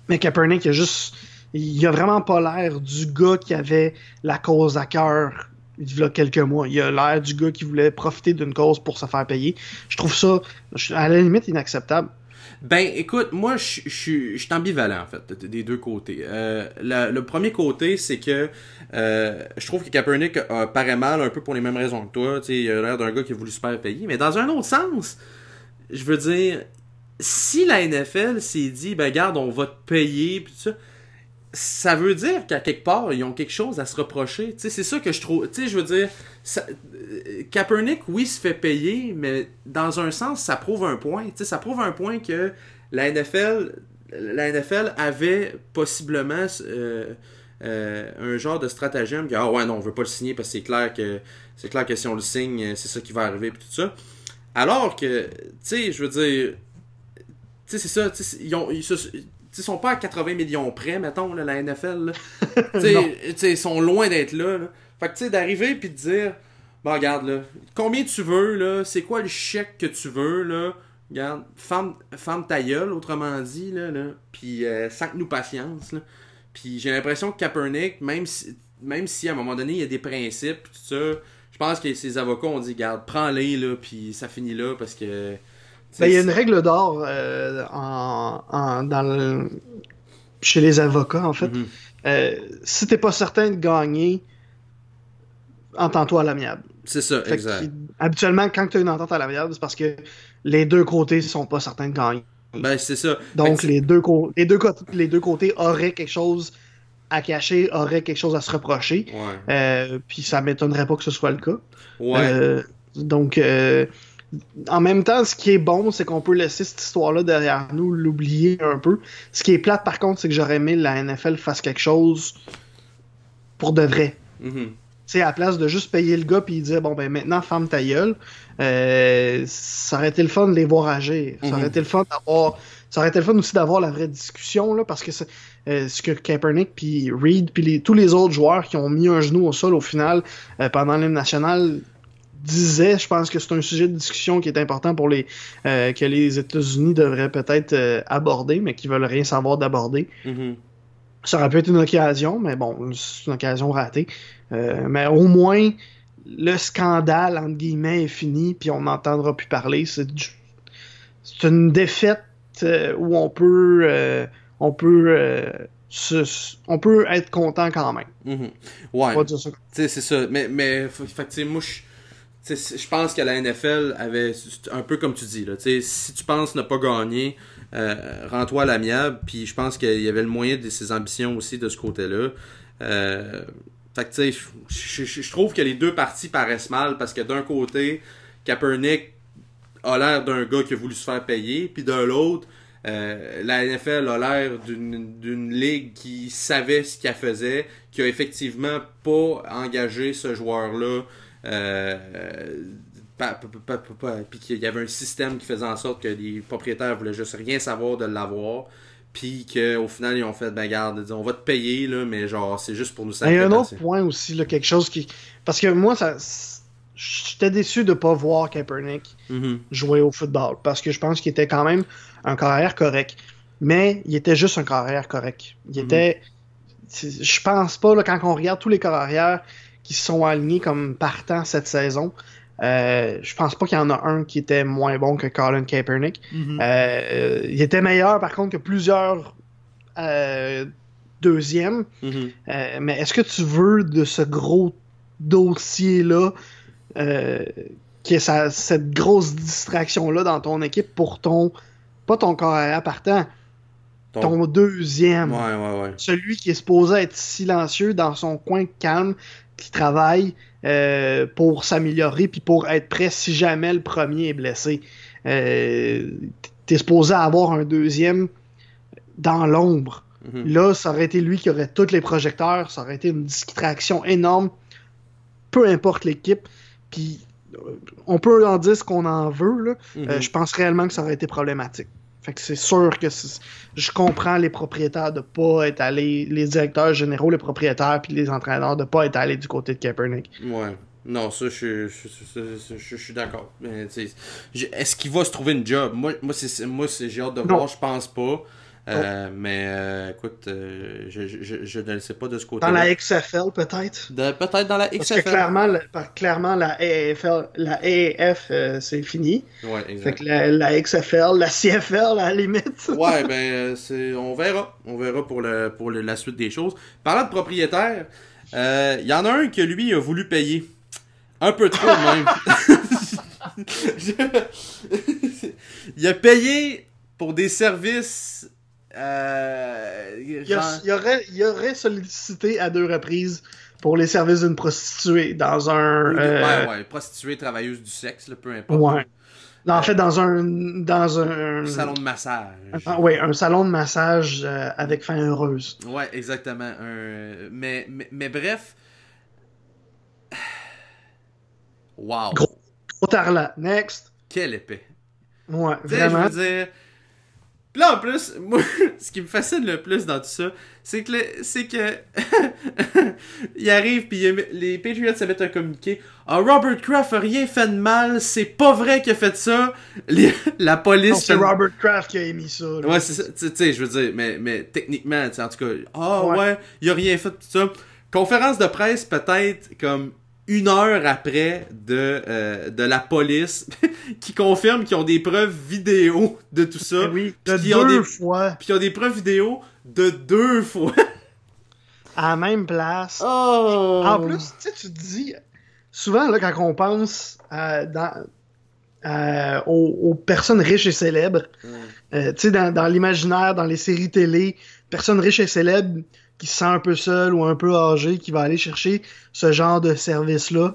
mais Kaepernick, il a juste... Il a vraiment pas l'air du gars qui avait la cause à cœur il y a quelques mois. Il a l'air du gars qui voulait profiter d'une cause pour se faire payer. Je trouve ça, à la limite, inacceptable. Ben, écoute, moi, je suis ambivalent, en fait, des deux côtés. Euh, la, le premier côté, c'est que euh, je trouve que Kaepernick euh, paraît mal un peu pour les mêmes raisons que toi. T'sais, il a l'air d'un gars qui a voulu se faire payer. Mais dans un autre sens, je veux dire, si la N F L s'est dit, ben, garde, on va te payer, pis tout ça, ça veut dire qu'à quelque part, ils ont quelque chose à se reprocher. T'sais, c'est ça que je trouve. Tu sais, je veux dire, ça... Kaepernick, oui, se fait payer, mais dans un sens, ça prouve un point. T'sais, ça prouve un point que la N F L, la N F L avait possiblement euh, euh, un genre de stratagème que ah ouais non, on veut pas le signer parce que c'est clair que c'est clair que si on le signe, c'est ça qui va arriver puis tout ça. Alors que, tu sais, je veux dire, tu sais, c'est ça. T'sais, ils ont ils se, ils sont pas à quatre-vingts millions près, mettons, là, la N F L. Ils sont loin d'être là, là. Fait que, tu sais, d'arriver puis de dire, bon, regarde, là, combien tu veux, là, c'est quoi le chèque que tu veux, là, regarde, ferme, ferme ta gueule, autrement dit, là, là puis euh, sans que nous patience, là. Puis j'ai l'impression que Kaepernick, même si, même si à un moment donné, il y a des principes, tout ça, je pense que ses avocats ont dit, regarde, prends-les, là, puis ça finit là, parce que... Ben, il y a une règle d'or euh, en, en, dans le... chez les avocats, en fait. Mm-hmm. Euh, si t'es pas certain de gagner, entends-toi à l'amiable. C'est ça, fait exact. Habituellement, quand t'as une entente à l'amiable, c'est parce que les deux côtés sont pas certains de gagner. Ben, c'est ça. Donc, les deux, co- les, deux co- les deux côtés auraient quelque chose à cacher, auraient quelque chose à se reprocher. Ouais. Euh, puis ça m'étonnerait pas que ce soit le cas. Ouais. Euh, donc... Euh, en même temps, ce qui est bon, c'est qu'on peut laisser cette histoire-là derrière nous, l'oublier un peu. Ce qui est plate, par contre, c'est que j'aurais aimé la N F L fasse quelque chose pour de vrai. Mm-hmm. Tu sais, à la place de juste payer le gars puis dire « Bon, ben maintenant, ferme ta gueule euh, », ça aurait été le fun de les voir agir. Mm-hmm. Ça aurait été le fun d'avoir... Ça aurait été le fun aussi d'avoir la vraie discussion, là, parce que c'est, euh, ce que Kaepernick, puis Reed, puis les, tous les autres joueurs qui ont mis un genou au sol, au final, euh, pendant l'hymne national... disait, je pense que c'est un sujet de discussion qui est important pour les euh, que les États-Unis devraient peut-être euh, aborder, mais qui veulent rien savoir d'aborder. Mm-hmm. Ça aurait pu être une occasion, mais bon, c'est une occasion ratée. Euh, mais au moins, le scandale, entre guillemets, est fini, puis on n'entendra plus parler. C'est, c'est une défaite euh, où on peut... Euh, on peut euh, on peut être content quand même. Mm-hmm. Ouais. Pas dire ça. T'sais, c'est ça. Mais, mais fait, t'sais, moi, je je pense que la N F L avait un peu comme tu dis là, si tu penses ne pas gagner, euh, rends-toi à l'amiable. Puis je pense qu'il y avait le moyen de ses ambitions aussi de ce côté-là. Euh, fait que tu sais, je trouve que les deux parties paraissent mal parce que d'un côté, Kaepernick a l'air d'un gars qui a voulu se faire payer, puis de l'autre, euh, la N F L a l'air d'une, d'une ligue qui savait ce qu'elle faisait, qui a effectivement pas engagé ce joueur-là. Euh, euh, pa, pa, pa, pa, pa, puis qu'il y avait un système qui faisait en sorte que les propriétaires voulaient juste rien savoir de l'avoir, puis qu'au final ils ont fait ben garde, on va te payer là, mais genre c'est juste pour nous sacrifier. Il y a un autre point aussi là, quelque chose qui, parce que moi ça, j'étais déçu de pas voir Kaepernick mm-hmm. jouer au football parce que je pense qu'il était quand même un carrière correct, mais il était juste un carrière correct. Il mm-hmm. était, je pense pas là, quand on regarde tous les carrières qui sont alignés comme partants cette saison, Euh, je pense pas qu'il y en a un qui était moins bon que Colin Kaepernick. Mm-hmm. Euh, il était meilleur, par contre, que plusieurs euh, deuxièmes. Mm-hmm. Euh, mais est-ce que tu veux de ce gros dossier-là, euh, qui est sa, cette grosse distraction-là dans ton équipe pour ton... Pas ton carrière partant, ton, ton deuxième. Ouais, ouais, ouais. Celui qui est supposé être silencieux dans son coin calme, qui travaille euh, pour s'améliorer puis pour être prêt si jamais le premier est blessé. Euh, t'es supposé avoir un deuxième dans l'ombre. Mm-hmm. Là, ça aurait été lui qui aurait tous les projecteurs, ça aurait été une distraction énorme, peu importe l'équipe. Puis on peut en dire ce qu'on en veut, là. Mm-hmm. Euh, je pense réellement que ça aurait été problématique. Fait que c'est sûr que c'est... je comprends les propriétaires de pas être allés, les directeurs généraux, les propriétaires puis les entraîneurs de pas être allés du côté de Kaepernick. Ouais. Non, ça, je, je, je, je, je, je suis d'accord. Mais, je, est-ce qu'il va se trouver une job? Moi, moi, c'est, moi c'est, j'ai hâte de non. voir, je pense pas. Euh, mais euh, écoute, euh, je, je, je ne le sais pas de ce côté. Dans la X F L, peut-être. De, peut-être dans la X F L. Parce que clairement, le, par, clairement la A A F, la A A F euh, c'est fini. Ouais, exact. Fait que la, la X F L, la C F L, à la limite. Ouais, ben, c'est, on verra. On verra pour, le, pour le, la suite des choses. Parlant de propriétaire, il euh, y en a un que lui a voulu payer. Un peu trop, même. je... Il a payé pour des services. Euh, il, genre... a, il, aurait, il aurait sollicité à deux reprises pour les services d'une prostituée dans un... Euh... Ouais, ouais, prostituée, travailleuse du sexe, là, peu importe. Ouais. Non, en euh... fait, dans un... dans un... un salon de massage. Ah, oui, un salon de massage euh, avec fin heureuse. Ouais, exactement. Un... Mais, mais, mais bref... Wow. Gros, gros tarlat. Next. Quelle épée. Ouais, t'sais, vraiment. Je veux dire... Pis là, en plus, moi, ce qui me fascine le plus dans tout ça, c'est que, le, c'est que, il arrive pis il, les Patriots se mettent à communiquer. Ah, Robert Kraft a rien fait de mal, c'est pas vrai qu'il a fait ça. Les, la police. Non, c'est fait... Robert Kraft qui a émis ça. Là. Ouais, c'est ça, tu sais, je veux dire, mais, mais techniquement, en tout cas, ah ouais. ouais, il a rien fait de tout ça. Conférence de presse, peut-être, comme, une heure après de, euh, de la police qui confirme qu'ils ont des preuves vidéo de tout ça. Oui, de deux ont des, fois. Puis qu'ils ont des preuves vidéo de deux fois. À la même place. Oh. En plus, tu sais, tu te dis, souvent, là, quand on pense euh, dans, euh, aux, aux personnes riches et célèbres, mm. euh, tu sais, dans, dans l'imaginaire, dans les séries télé, personnes riches et célèbres, qui se sent un peu seul ou un peu âgé, qui va aller chercher ce genre de service-là,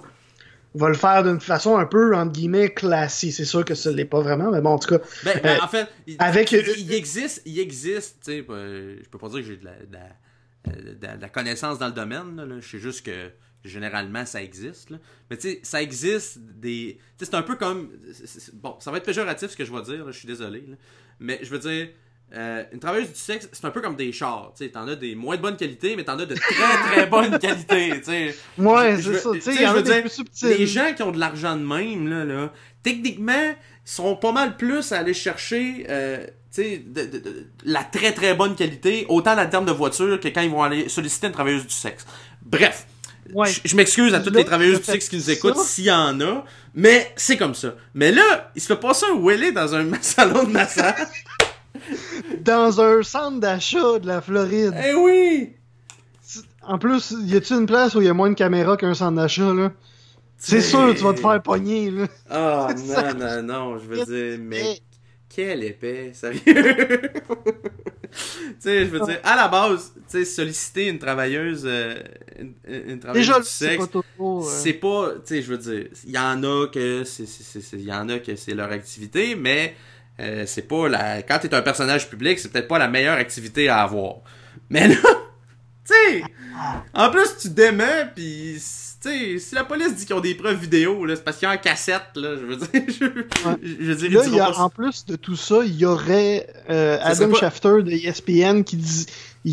va le faire d'une façon un peu, entre guillemets, classique. C'est sûr que ça ne l'est pas vraiment, mais bon, en tout cas... Ben, ben, euh, en fait, il, avec... il existe, il existe, tu sais, ben, je peux pas dire que j'ai de la, de, la, de la connaissance dans le domaine, là, là. Je sais juste que, généralement, ça existe, là. Mais tu sais, ça existe des... Tu sais, c'est un peu comme... Bon, ça va être péjoratif ce que je vais dire, là, je suis désolé, là. Mais je veux dire... Euh, une travailleuse du sexe, c'est un peu comme des chars, tu sais, t'en as des moins de bonne qualité, mais t'en as de très très bonne qualité, tu sais. Ouais, je, c'est je, ça, tu sais, je veux dire, les gens qui ont de l'argent de même, là, là, techniquement, sont pas mal plus à aller chercher, euh, tu sais, de, de, de, de, la très très bonne qualité, autant en termes de voiture que quand ils vont aller solliciter une travailleuse du sexe. Bref. Ouais. Je, je m'excuse à toutes là, les travailleuses du sexe qui nous écoutent, ça. S'il y en a, mais c'est comme ça. Mais là, il se fait passer un wheelie dans un salon de massage. Dans un centre d'achat de la Floride. Eh oui! En plus, y a-tu une place où il y a moins de caméras qu'un centre d'achat, là? C'est, c'est sûr, tu vas te faire pogner, là. Ah, oh, non, ça... non, non, je veux dire, mais quelle épée, sérieux! Tu sais, je veux dire, à la base, tu sais, solliciter une travailleuse, euh, une, une travailleuse déjà, du sexe, c'est pas, trop, euh... c'est pas, tu sais, je veux dire, il y en a que c'est, c'est, c'est, y en a que c'est leur activité, mais... Euh, c'est pas la. Quand t'es un personnage public, c'est peut-être pas la meilleure activité à avoir. Mais là, tu sais, en plus tu démets, pis tu sais, si la police dit qu'ils ont des preuves vidéo, là, c'est parce qu'il y a un cassette, là, je veux dire. Je, je, je dirais, là, y a, pas... en plus de tout ça, il y aurait euh, Adam pas... Schefter de E S P N qui dit,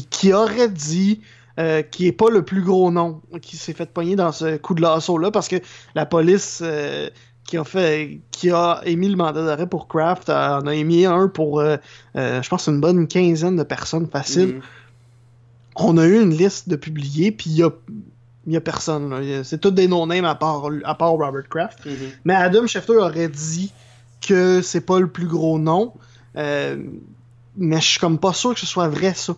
qui aurait dit. Euh, qui est pas le plus gros nom, qui s'est fait pogner dans ce coup de lasso-là, parce que la police euh, qui a fait qui a émis le mandat d'arrêt pour Kraft euh, en a émis un pour, euh, euh, je pense, une bonne quinzaine de personnes, facile. Mm-hmm. On a eu une liste de publiés, puis il y a il n'y a personne. Là. C'est tous des non-names à part, à part Robert Kraft. Mm-hmm. Mais Adam Schefter aurait dit que c'est pas le plus gros nom. Euh, mais je suis comme pas sûr que ce soit vrai, ça.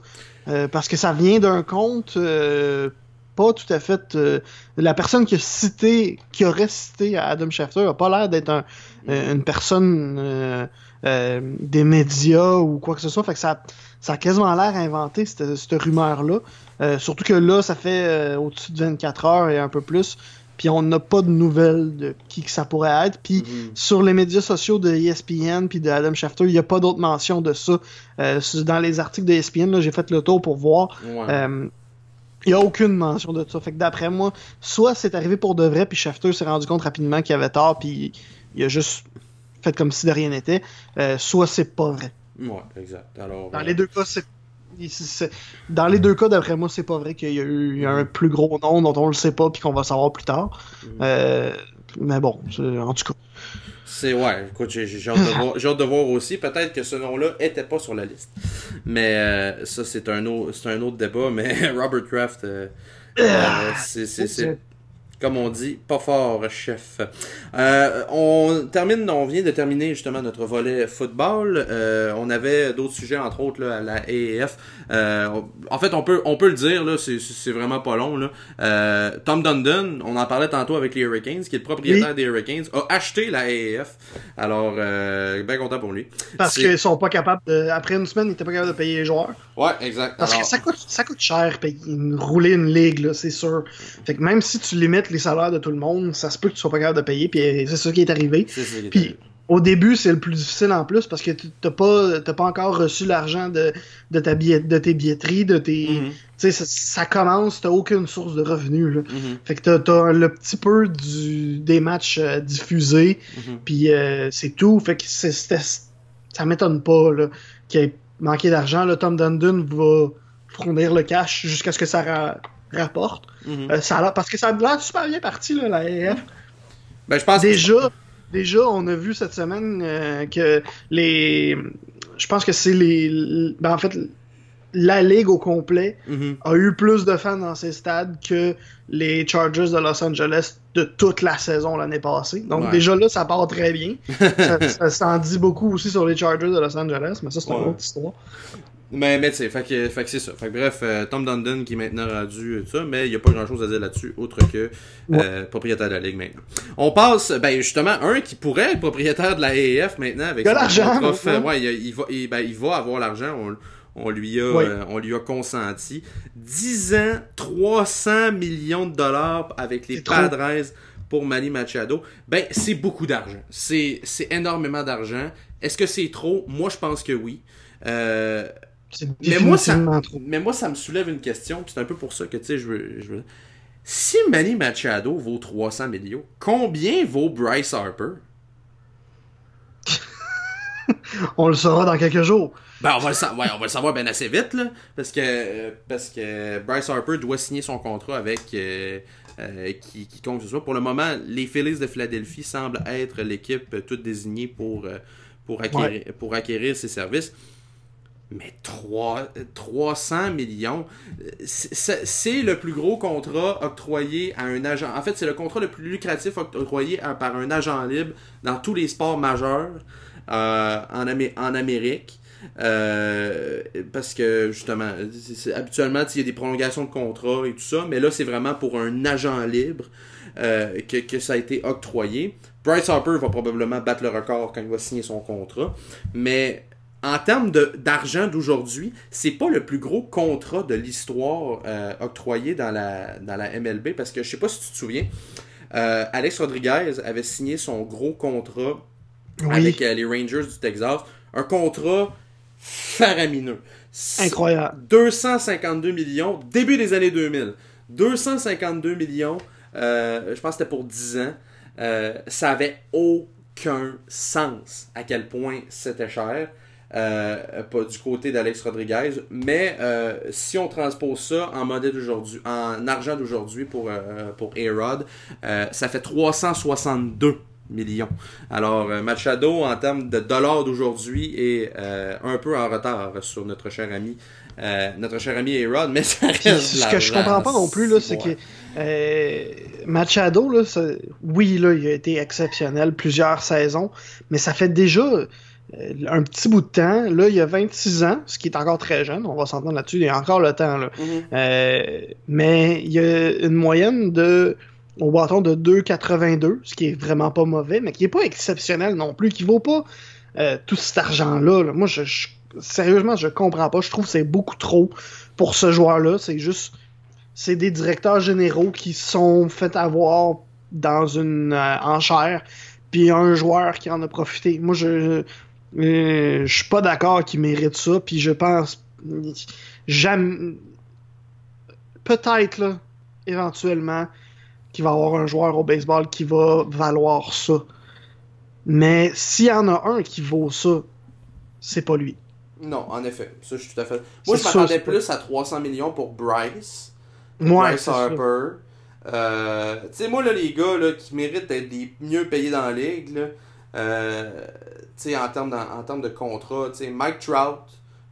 Euh, parce que ça vient d'un compte euh, pas tout à fait... Euh, la personne qui a cité, qui aurait cité Adam Schefter n'a pas l'air d'être un, euh, une personne euh, euh, des médias ou quoi que ce soit. Fait que ça, ça a quasiment l'air inventé, cette, cette rumeur-là. Euh, surtout que là, ça fait euh, au-dessus de vingt-quatre heures et un peu plus, puis on n'a pas de nouvelles de qui que ça pourrait être. Puis mm-hmm. sur les médias sociaux de E S P N puis de Adam Schefter, il n'y a pas d'autres mentions de ça. Euh, dans les articles de E S P N, là, j'ai fait le tour pour voir. Il ouais. n'y euh, a aucune mention de ça. Fait que d'après moi, soit c'est arrivé pour de vrai, puis Schefter s'est rendu compte rapidement qu'il avait tort, puis il a juste fait comme si de rien n'était, euh, soit c'est pas vrai. Ouais, exact. Alors, dans euh... les deux cas, c'est Dans les deux cas, d'après moi, c'est pas vrai qu'il y a eu mm. un plus gros nom dont on le sait pas puis qu'on va savoir plus tard. Mm. Euh, mais bon, en tout cas. C'est ouais, écoute, j'ai, j'ai, hâte de voir, j'ai hâte de voir aussi. Peut-être que ce nom-là était pas sur la liste. Mais euh, ça, c'est un, autre, c'est un autre débat. Mais Robert Kraft, euh, euh, c'est... c'est, c'est... Comme on dit, pas fort, chef. Euh, on termine, on vient de terminer justement notre volet football. Euh, on avait d'autres sujets, entre autres là, à la A A F. Euh, en fait, on peut, on peut le dire, là, c'est, c'est vraiment pas long. Là. Euh, Tom Dundon, on en parlait tantôt avec les Hurricanes, qui est le propriétaire oui. des Hurricanes, a acheté la A A F. Alors, euh, bien content pour lui. Parce c'est... qu'ils sont pas capables de, après une semaine, ils étaient pas capables de payer les joueurs. Ouais, exact. Parce Alors... que ça coûte, ça coûte cher payer, rouler une ligue, là, c'est sûr. Fait que même si tu limites les salaires de tout le monde, ça se peut que tu sois pas capable de payer, puis c'est ça qui est arrivé. C'est ça qui est puis arrivé. Au début, c'est le plus difficile en plus, parce que t'as pas, t'as pas encore reçu l'argent de, de, ta billet, de tes billetteries, de tes... Mm-hmm. Tu sais, ça, ça commence, t'as aucune source de revenus, là. Mm-hmm. Fait que t'as, t'as le petit peu du, des matchs euh, diffusés, mm-hmm. puis euh, c'est tout. Fait que c'est, c'était, ça m'étonne pas, là, qu'il ait manqué d'argent. Là, Tom Dundon va fournir le cash jusqu'à ce que ça... Ra- rapporte. Mm-hmm. Euh, ça a l'air, parce que ça a l'air super bien parti, là, la A A F. Ben, je pense déjà, que... déjà, on a vu cette semaine euh, que les... Je pense que c'est les... Ben, en fait, la Ligue au complet mm-hmm. a eu plus de fans dans ses stades que les Chargers de Los Angeles de toute la saison l'année passée. Donc, ouais. déjà là, ça part très bien. ça, ça s'en dit beaucoup aussi sur les Chargers de Los Angeles, mais ça, c'est ouais. une autre histoire. Mais, mais tu sais, fait que, fait que c'est ça. Fait que, bref, Tom Dundon qui est maintenant rendu tout ça, mais il n'y a pas grand-chose à dire là-dessus, autre que ouais. euh, propriétaire de la Ligue maintenant. On passe, ben justement, un qui pourrait être propriétaire de la A A F maintenant avec... Il a l'argent! Prof, euh, ouais, il, il, va, il, ben, il va avoir l'argent, on, on, lui a, ouais. euh, on lui a consenti. dix ans, trois cents millions de dollars avec les Padres pour Manny Machado. Ben, c'est beaucoup d'argent. C'est, c'est énormément d'argent. Est-ce que c'est trop? Moi, je pense que oui. Euh... Mais moi, ça, mais moi, ça me soulève une question, puis c'est un peu pour ça que, tu sais, je veux, je veux... Si Manny Machado vaut trois cents millions, combien vaut Bryce Harper? On le saura dans quelques jours. Ben, on va le, sa- ouais, on va le savoir ben assez vite, là, parce que, euh, parce que Bryce Harper doit signer son contrat avec... Euh, Euh, qui, qui compte ce soit. Pour le moment, les Phillies de Philadelphie semblent être l'équipe toute désignée pour, euh, pour, acquérir, ouais. pour acquérir ses services. Mais trois, trois cents millions, c'est, c'est le plus gros contrat octroyé à un agent. En fait, c'est le contrat le plus lucratif octroyé à, par un agent libre dans tous les sports majeurs euh, en, Am- en Amérique. Euh, parce que justement c'est, c'est, habituellement il y a des prolongations de contrat et tout ça, mais là c'est vraiment pour un agent libre euh, que, que ça a été octroyé. Bryce Harper va probablement battre le record quand il va signer son contrat, mais en termes de, d'argent d'aujourd'hui, c'est pas le plus gros contrat de l'histoire euh, octroyé dans la, dans la M L B, parce que je sais pas si tu te souviens, euh, Alex Rodriguez avait signé son gros contrat oui. avec euh, les Rangers du Texas, un contrat faramineux. Incroyable. deux cent cinquante-deux millions, début des années deux mille. deux cent cinquante-deux millions, euh, je pense que c'était pour dix ans. Euh, ça n'avait aucun sens à quel point c'était cher, euh, pas du côté d'Alex Rodriguez. Mais euh, si on transpose ça en monnaie d'aujourd'hui, en argent d'aujourd'hui pour, euh, pour A-Rod, euh, ça fait trois cent soixante-deux millions. Alors, Machado, en termes de dollars d'aujourd'hui, est euh, un peu en retard sur notre cher ami euh, notre cher ami A-Rod, mais ça reste là. Ce que je comprends pas non plus, là, c'est que euh, Machado, là, ça, oui, là, il a été exceptionnel plusieurs saisons, mais ça fait déjà un petit bout de temps. Là, il a vingt-six ans, ce qui est encore très jeune, on va s'entendre là-dessus, il y a encore le temps, là. Mm-hmm. Euh, mais il y a une moyenne de... au bâton de deux virgule quatre-vingt-deux, ce qui est vraiment pas mauvais, mais qui est pas exceptionnel non plus, qui vaut pas euh, tout cet argent-là. Là. Moi, je, je, sérieusement, je comprends pas. Je trouve que c'est beaucoup trop pour ce joueur-là. C'est juste... c'est des directeurs généraux qui sont fait avoir dans une euh, enchère, puis un joueur qui en a profité. Moi, je... Euh, je suis pas d'accord qu'il mérite ça, puis je pense... Jamais... Peut-être, là, éventuellement... qu'il va avoir un joueur au baseball qui va valoir ça. Mais s'il y en a un qui vaut ça, c'est pas lui. Non, en effet. Ça, je suis tout à fait... Moi, c'est je m'attendais plus pas... à trois cents millions pour Bryce. Moi, Bryce Harper. Euh, tu sais, moi, là, les gars là, qui méritent d'être les mieux payés dans la ligue, là, euh, tu sais, en termes en termes de contrat, tu sais, Mike Trout,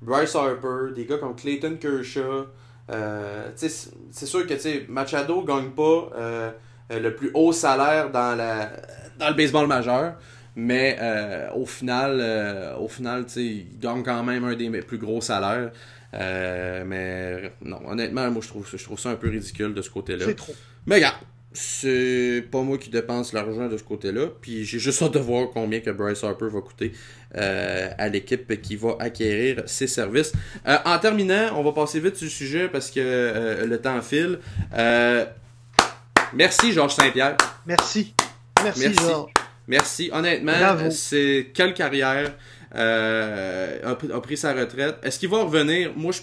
Bryce Harper, des gars comme Clayton Kershaw. Euh, c'est sûr que Machado ne gagne pas euh, le plus haut salaire dans, la, dans le baseball majeur, mais euh, au final, euh, au final il gagne quand même un des plus gros salaires. Euh, mais non, honnêtement, moi je trouve, je trouve ça un peu ridicule de ce côté-là. C'est trop. Mais regarde, c'est pas moi qui dépense l'argent de ce côté-là, puis j'ai juste hâte de voir combien que Bryce Harper va coûter Euh, à l'équipe qui va acquérir ses services. Euh, en terminant, on va passer vite sur le sujet parce que euh, le temps file. Euh, merci Georges Saint-Pierre. Merci. Merci, merci Georges. Merci. Honnêtement, bravo. C'est quelle carrière euh, a, a pris sa retraite. Est-ce qu'il va revenir? Moi, je,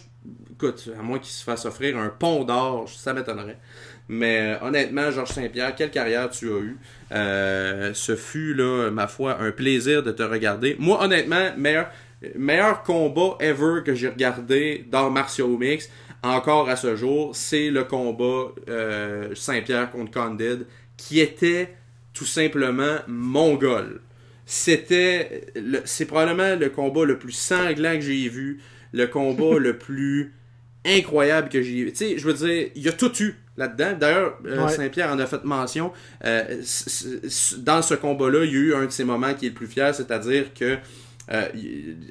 écoute, à moins qu'il se fasse offrir un pont d'or, ça m'étonnerait. Mais euh, honnêtement, Georges Saint-Pierre, quelle carrière tu as eue. Euh, ce fut, là, ma foi, un plaisir de te regarder. Moi, honnêtement, meilleur, meilleur combat ever que j'ai regardé dans Martiaux Mix, encore à ce jour, c'est le combat euh, Saint-Pierre contre Condit, qui était tout simplement mongol. C'était, le, c'est probablement le combat le plus sanglant que j'ai vu, le combat le plus incroyable que j'ai vu. Tu sais, je veux dire, il y a tout eu là-dedans. D'ailleurs, euh, ouais. Saint-Pierre en a fait mention. Euh, c- c- dans ce combat-là, il y a eu un de ses moments qui est le plus fier, c'est-à-dire que euh,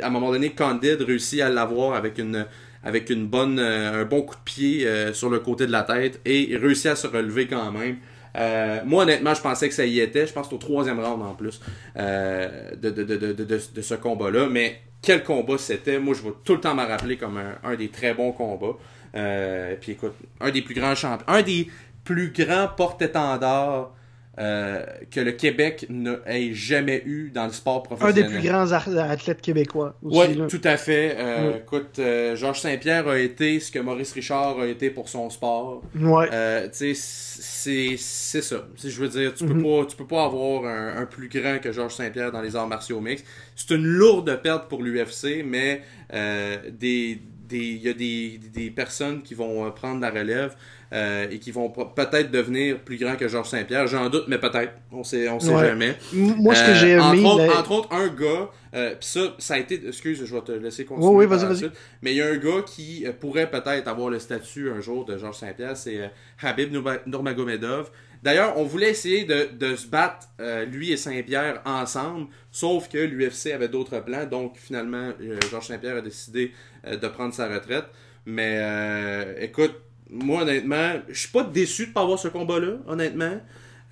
à un moment donné, Condit réussit à l'avoir avec une avec une bonne euh, un bon coup de pied euh, sur le côté de la tête et il réussit à se relever quand même. Euh, moi, honnêtement, je pensais que ça y était. Je pense que c'est au troisième round en plus euh, de, de, de, de, de, de, de ce combat-là. Mais quel combat c'était! Moi, je vais tout le temps m'en rappeler comme un, un des très bons combats. Euh, puis écoute, un des plus grands champions, un des plus grands porte-étendards euh, que le Québec n'ait jamais eu dans le sport professionnel. Un des plus grands athlètes québécois. Oui, tout à fait. Euh, oui. Écoute, euh, Georges Saint-Pierre a été ce que Maurice Richard a été pour son sport. Ouais. Euh, tu sais, c'est, c'est ça. C'est, je veux dire, tu mm-hmm. peux pas, tu peux pas avoir un, un plus grand que Georges Saint-Pierre dans les arts martiaux mixtes. C'est une lourde perte pour l'U F C, mais euh, des il y a des, des personnes qui vont prendre la relève euh, et qui vont peut-être devenir plus grands que Georges Saint-Pierre. J'en doute, mais peut-être. On sait, on sait ouais. jamais. Moi, ce euh, que j'ai aimé... Entre autres, mais... entre autres un gars... Euh, Puis ça, ça a été... Excuse, je vais te laisser continuer. Oui, oui, vas-y, vas-y. Suite. Mais il y a un gars qui pourrait peut-être avoir le statut un jour de Georges Saint-Pierre. C'est euh, Khabib Nurmagomedov. D'ailleurs, on voulait essayer de, de se battre, euh, lui et Saint-Pierre, ensemble, sauf que l'U F C avait d'autres plans. Donc, finalement, euh, Georges Saint-Pierre a décidé euh, de prendre sa retraite. Mais, euh, écoute, moi, honnêtement, je suis pas déçu de ne pas avoir ce combat-là, honnêtement.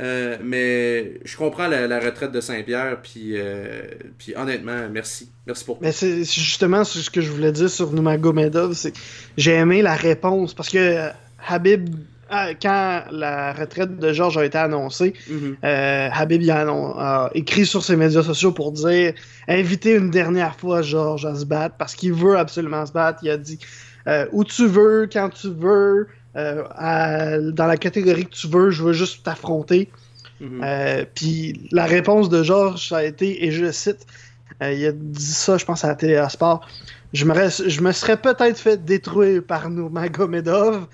Euh, mais je comprends la, la retraite de Saint-Pierre. Puis, euh, puis honnêtement, merci. Merci pour tout. Mais c'est, c'est justement ce que je voulais dire sur Nurmagomedov. C'est... J'ai aimé la réponse, parce que Khabib... Quand la retraite de Georges a été annoncée, mm-hmm. euh, Khabib y a, annon- a écrit sur ses médias sociaux pour dire « Invitez une dernière fois Georges à se battre, parce qu'il veut absolument se battre. » Il a dit euh, « Où tu veux, quand tu veux, euh, à, dans la catégorie que tu veux, je veux juste t'affronter. Mm-hmm. Euh, » Puis la réponse de Georges a été, et je cite, euh, il a dit ça, je pense, à la télé Sport, « Je me serais peut-être fait détruire par Nurmagomedov. »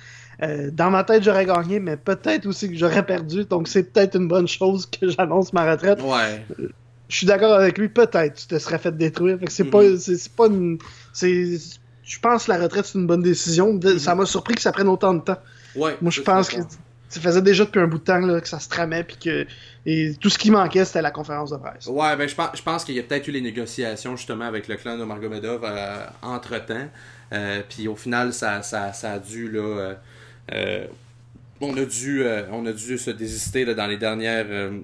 Euh, dans ma tête, j'aurais gagné, mais peut-être aussi que j'aurais perdu. Donc, c'est peut-être une bonne chose que j'annonce ma retraite. Ouais. Euh, je suis d'accord avec lui. Peut-être tu te serais fait détruire. Fait que c'est, mm-hmm. pas, c'est, c'est pas une... C'est, je pense que la retraite, c'est une bonne décision. De, mm-hmm. Ça m'a surpris que ça prenne autant de temps. Ouais, moi, je pense que ça faisait déjà depuis un bout de temps là, que ça se tramait puis que et tout ce qui manquait, c'était la conférence de presse. Ouais, ben je pense, je pense qu'il y a peut-être eu les négociations justement avec le clan de Margomedov euh, entre-temps. Euh, puis au final, ça, ça, ça a dû... là. Euh, euh, on, a dû euh, on a dû se désister là, dans les dernières... Euh,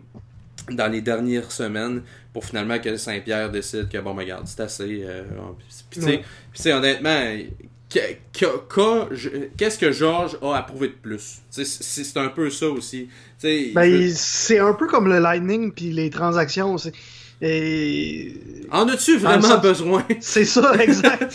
dans les dernières semaines pour finalement que Saint-Pierre décide que bon, ben regarde, c'est assez. Euh, puis, ouais. tu sais, honnêtement, qu'est, qu'est-ce que Georges a à prouver de plus? C'est, c'est un peu ça aussi. Ben, il, c'est un peu comme le Lightning puis les transactions. C'est... Et... En as-tu vraiment ça, besoin? C'est ça, exact.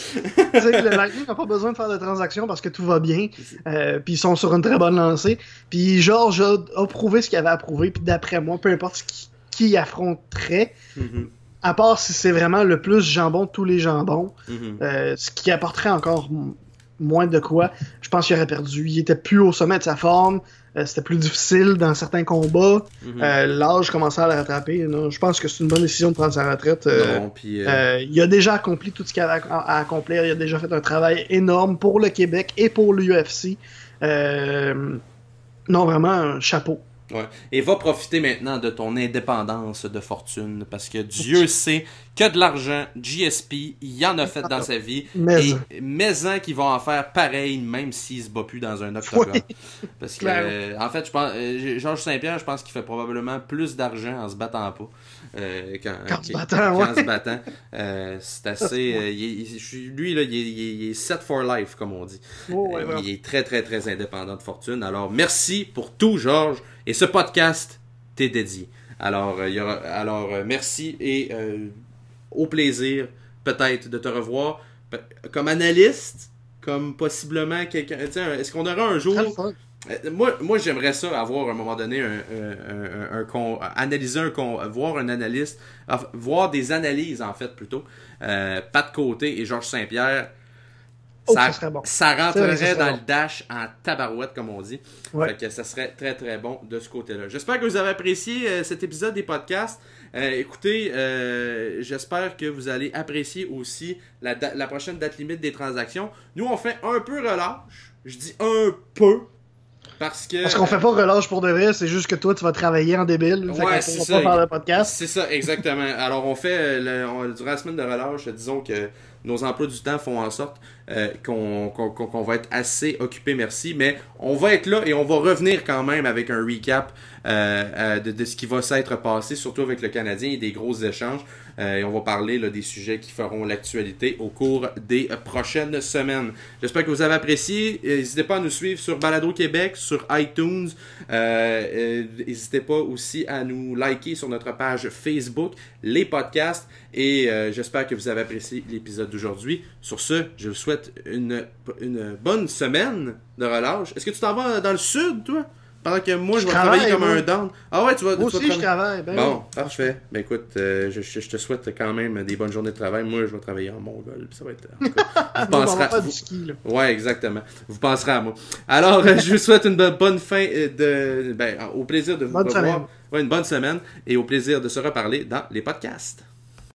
Le Lightning n'a pas besoin de faire de transactions parce que tout va bien. Euh, puis ils sont sur une très bonne lancée. Puis Georges a, a prouvé ce qu'il avait à prouver. Puis d'après moi, peu importe qui, qui il affronterait, mm-hmm. à part si c'est vraiment le plus jambon de tous les jambons, mm-hmm. euh, ce qui apporterait encore m- moins de quoi, je pense qu'il aurait perdu. Il était plus au sommet de sa forme. Euh, c'était plus difficile dans certains combats. Mm-hmm. Euh, l'âge commençait à le rattraper. Non? Je pense que c'est une bonne décision de prendre sa retraite. Euh, non, pis, euh... Euh, il a déjà accompli tout ce qu'il avait à, à accomplir. Il a déjà fait un travail énorme pour le Québec et pour l'U F C. Euh, non, vraiment, un chapeau. Ouais. Et va profiter maintenant de ton indépendance de fortune parce que Dieu sait que de l'argent, G S P, il en a fait dans sa vie. Mais et Mézan qui vont en faire pareil, même s'il se bat plus dans un octogone. Oui. Parce que, euh, en fait, je pense, euh, Georges Saint-Pierre, je pense qu'il fait probablement plus d'argent en se battant pas. Euh, quand, quand, se battant, quand, ouais. quand se battant. Euh, c'est assez. Euh, il est, lui, là, il est, il est set for life, comme on dit. Oh, ouais, euh, il est très, très, très indépendant de fortune. Alors, merci pour tout, Georges. Et ce podcast t'est dédié. Alors, euh, il y aura, alors euh, merci et euh, au plaisir peut-être de te revoir pe- comme analyste, comme possiblement quelqu'un. Est-ce qu'on aura un jour... Euh, moi, moi, j'aimerais ça avoir à un moment donné un, un, un, un con, analyser un con, voir un analyste, enfin, voir des analyses en fait plutôt. Euh, Pat Côté et Georges Saint-Pierre. Oh, ça, ça, bon. ça rentrerait ça, ça dans bon. le dash en tabarouette, comme on dit. Ouais. Fait que ça serait très, très bon de ce côté-là. J'espère que vous avez apprécié euh, cet épisode des podcasts. Euh, écoutez, euh, j'espère que vous allez apprécier aussi la, da- la prochaine date limite des transactions. Nous, on fait un peu relâche. Je dis un peu. Parce que. Parce qu'on fait pas relâche pour de vrai, c'est juste que toi tu vas travailler en débile. Ouais, c'est ça. On va pas faire le podcast. C'est ça, exactement. Alors on fait le, on, durant la semaine de relâche, disons que nos emplois du temps font en sorte euh, qu'on, qu'on, qu'on va être assez occupé, merci. Mais on va être là et on va revenir quand même avec un recap euh, euh, de, de ce qui va s'être passé, surtout avec le Canadien et des gros échanges. Euh, et on va parler là, des sujets qui feront l'actualité au cours des euh, prochaines semaines. J'espère que vous avez apprécié. Euh, n'hésitez pas à nous suivre sur Balado Québec, sur iTunes. Euh, euh, n'hésitez pas aussi à nous liker sur notre page Facebook, les podcasts. Et euh, j'espère que vous avez apprécié l'épisode d'aujourd'hui. Sur ce, je vous souhaite une, une bonne semaine de relâche. Est-ce que tu t'en vas dans le sud, toi? Pendant que moi, je, je vais travailler comme oui. un down. Ah ouais, tu vas... Moi tu aussi, vas je travaille. Ben bon, oui. parfait. Ben écoute, euh, je, je, je te souhaite quand même des bonnes journées de travail. Moi, je vais travailler en Mongol. Ça va être... En cas, vous penserez à... pas du ski, là. Ouais, exactement. Vous penserez à moi. Alors, euh, je vous souhaite une bonne fin de... Ben, au plaisir de vous bonne revoir. Semaine. Ouais, une bonne semaine. Et au plaisir de se reparler dans les podcasts.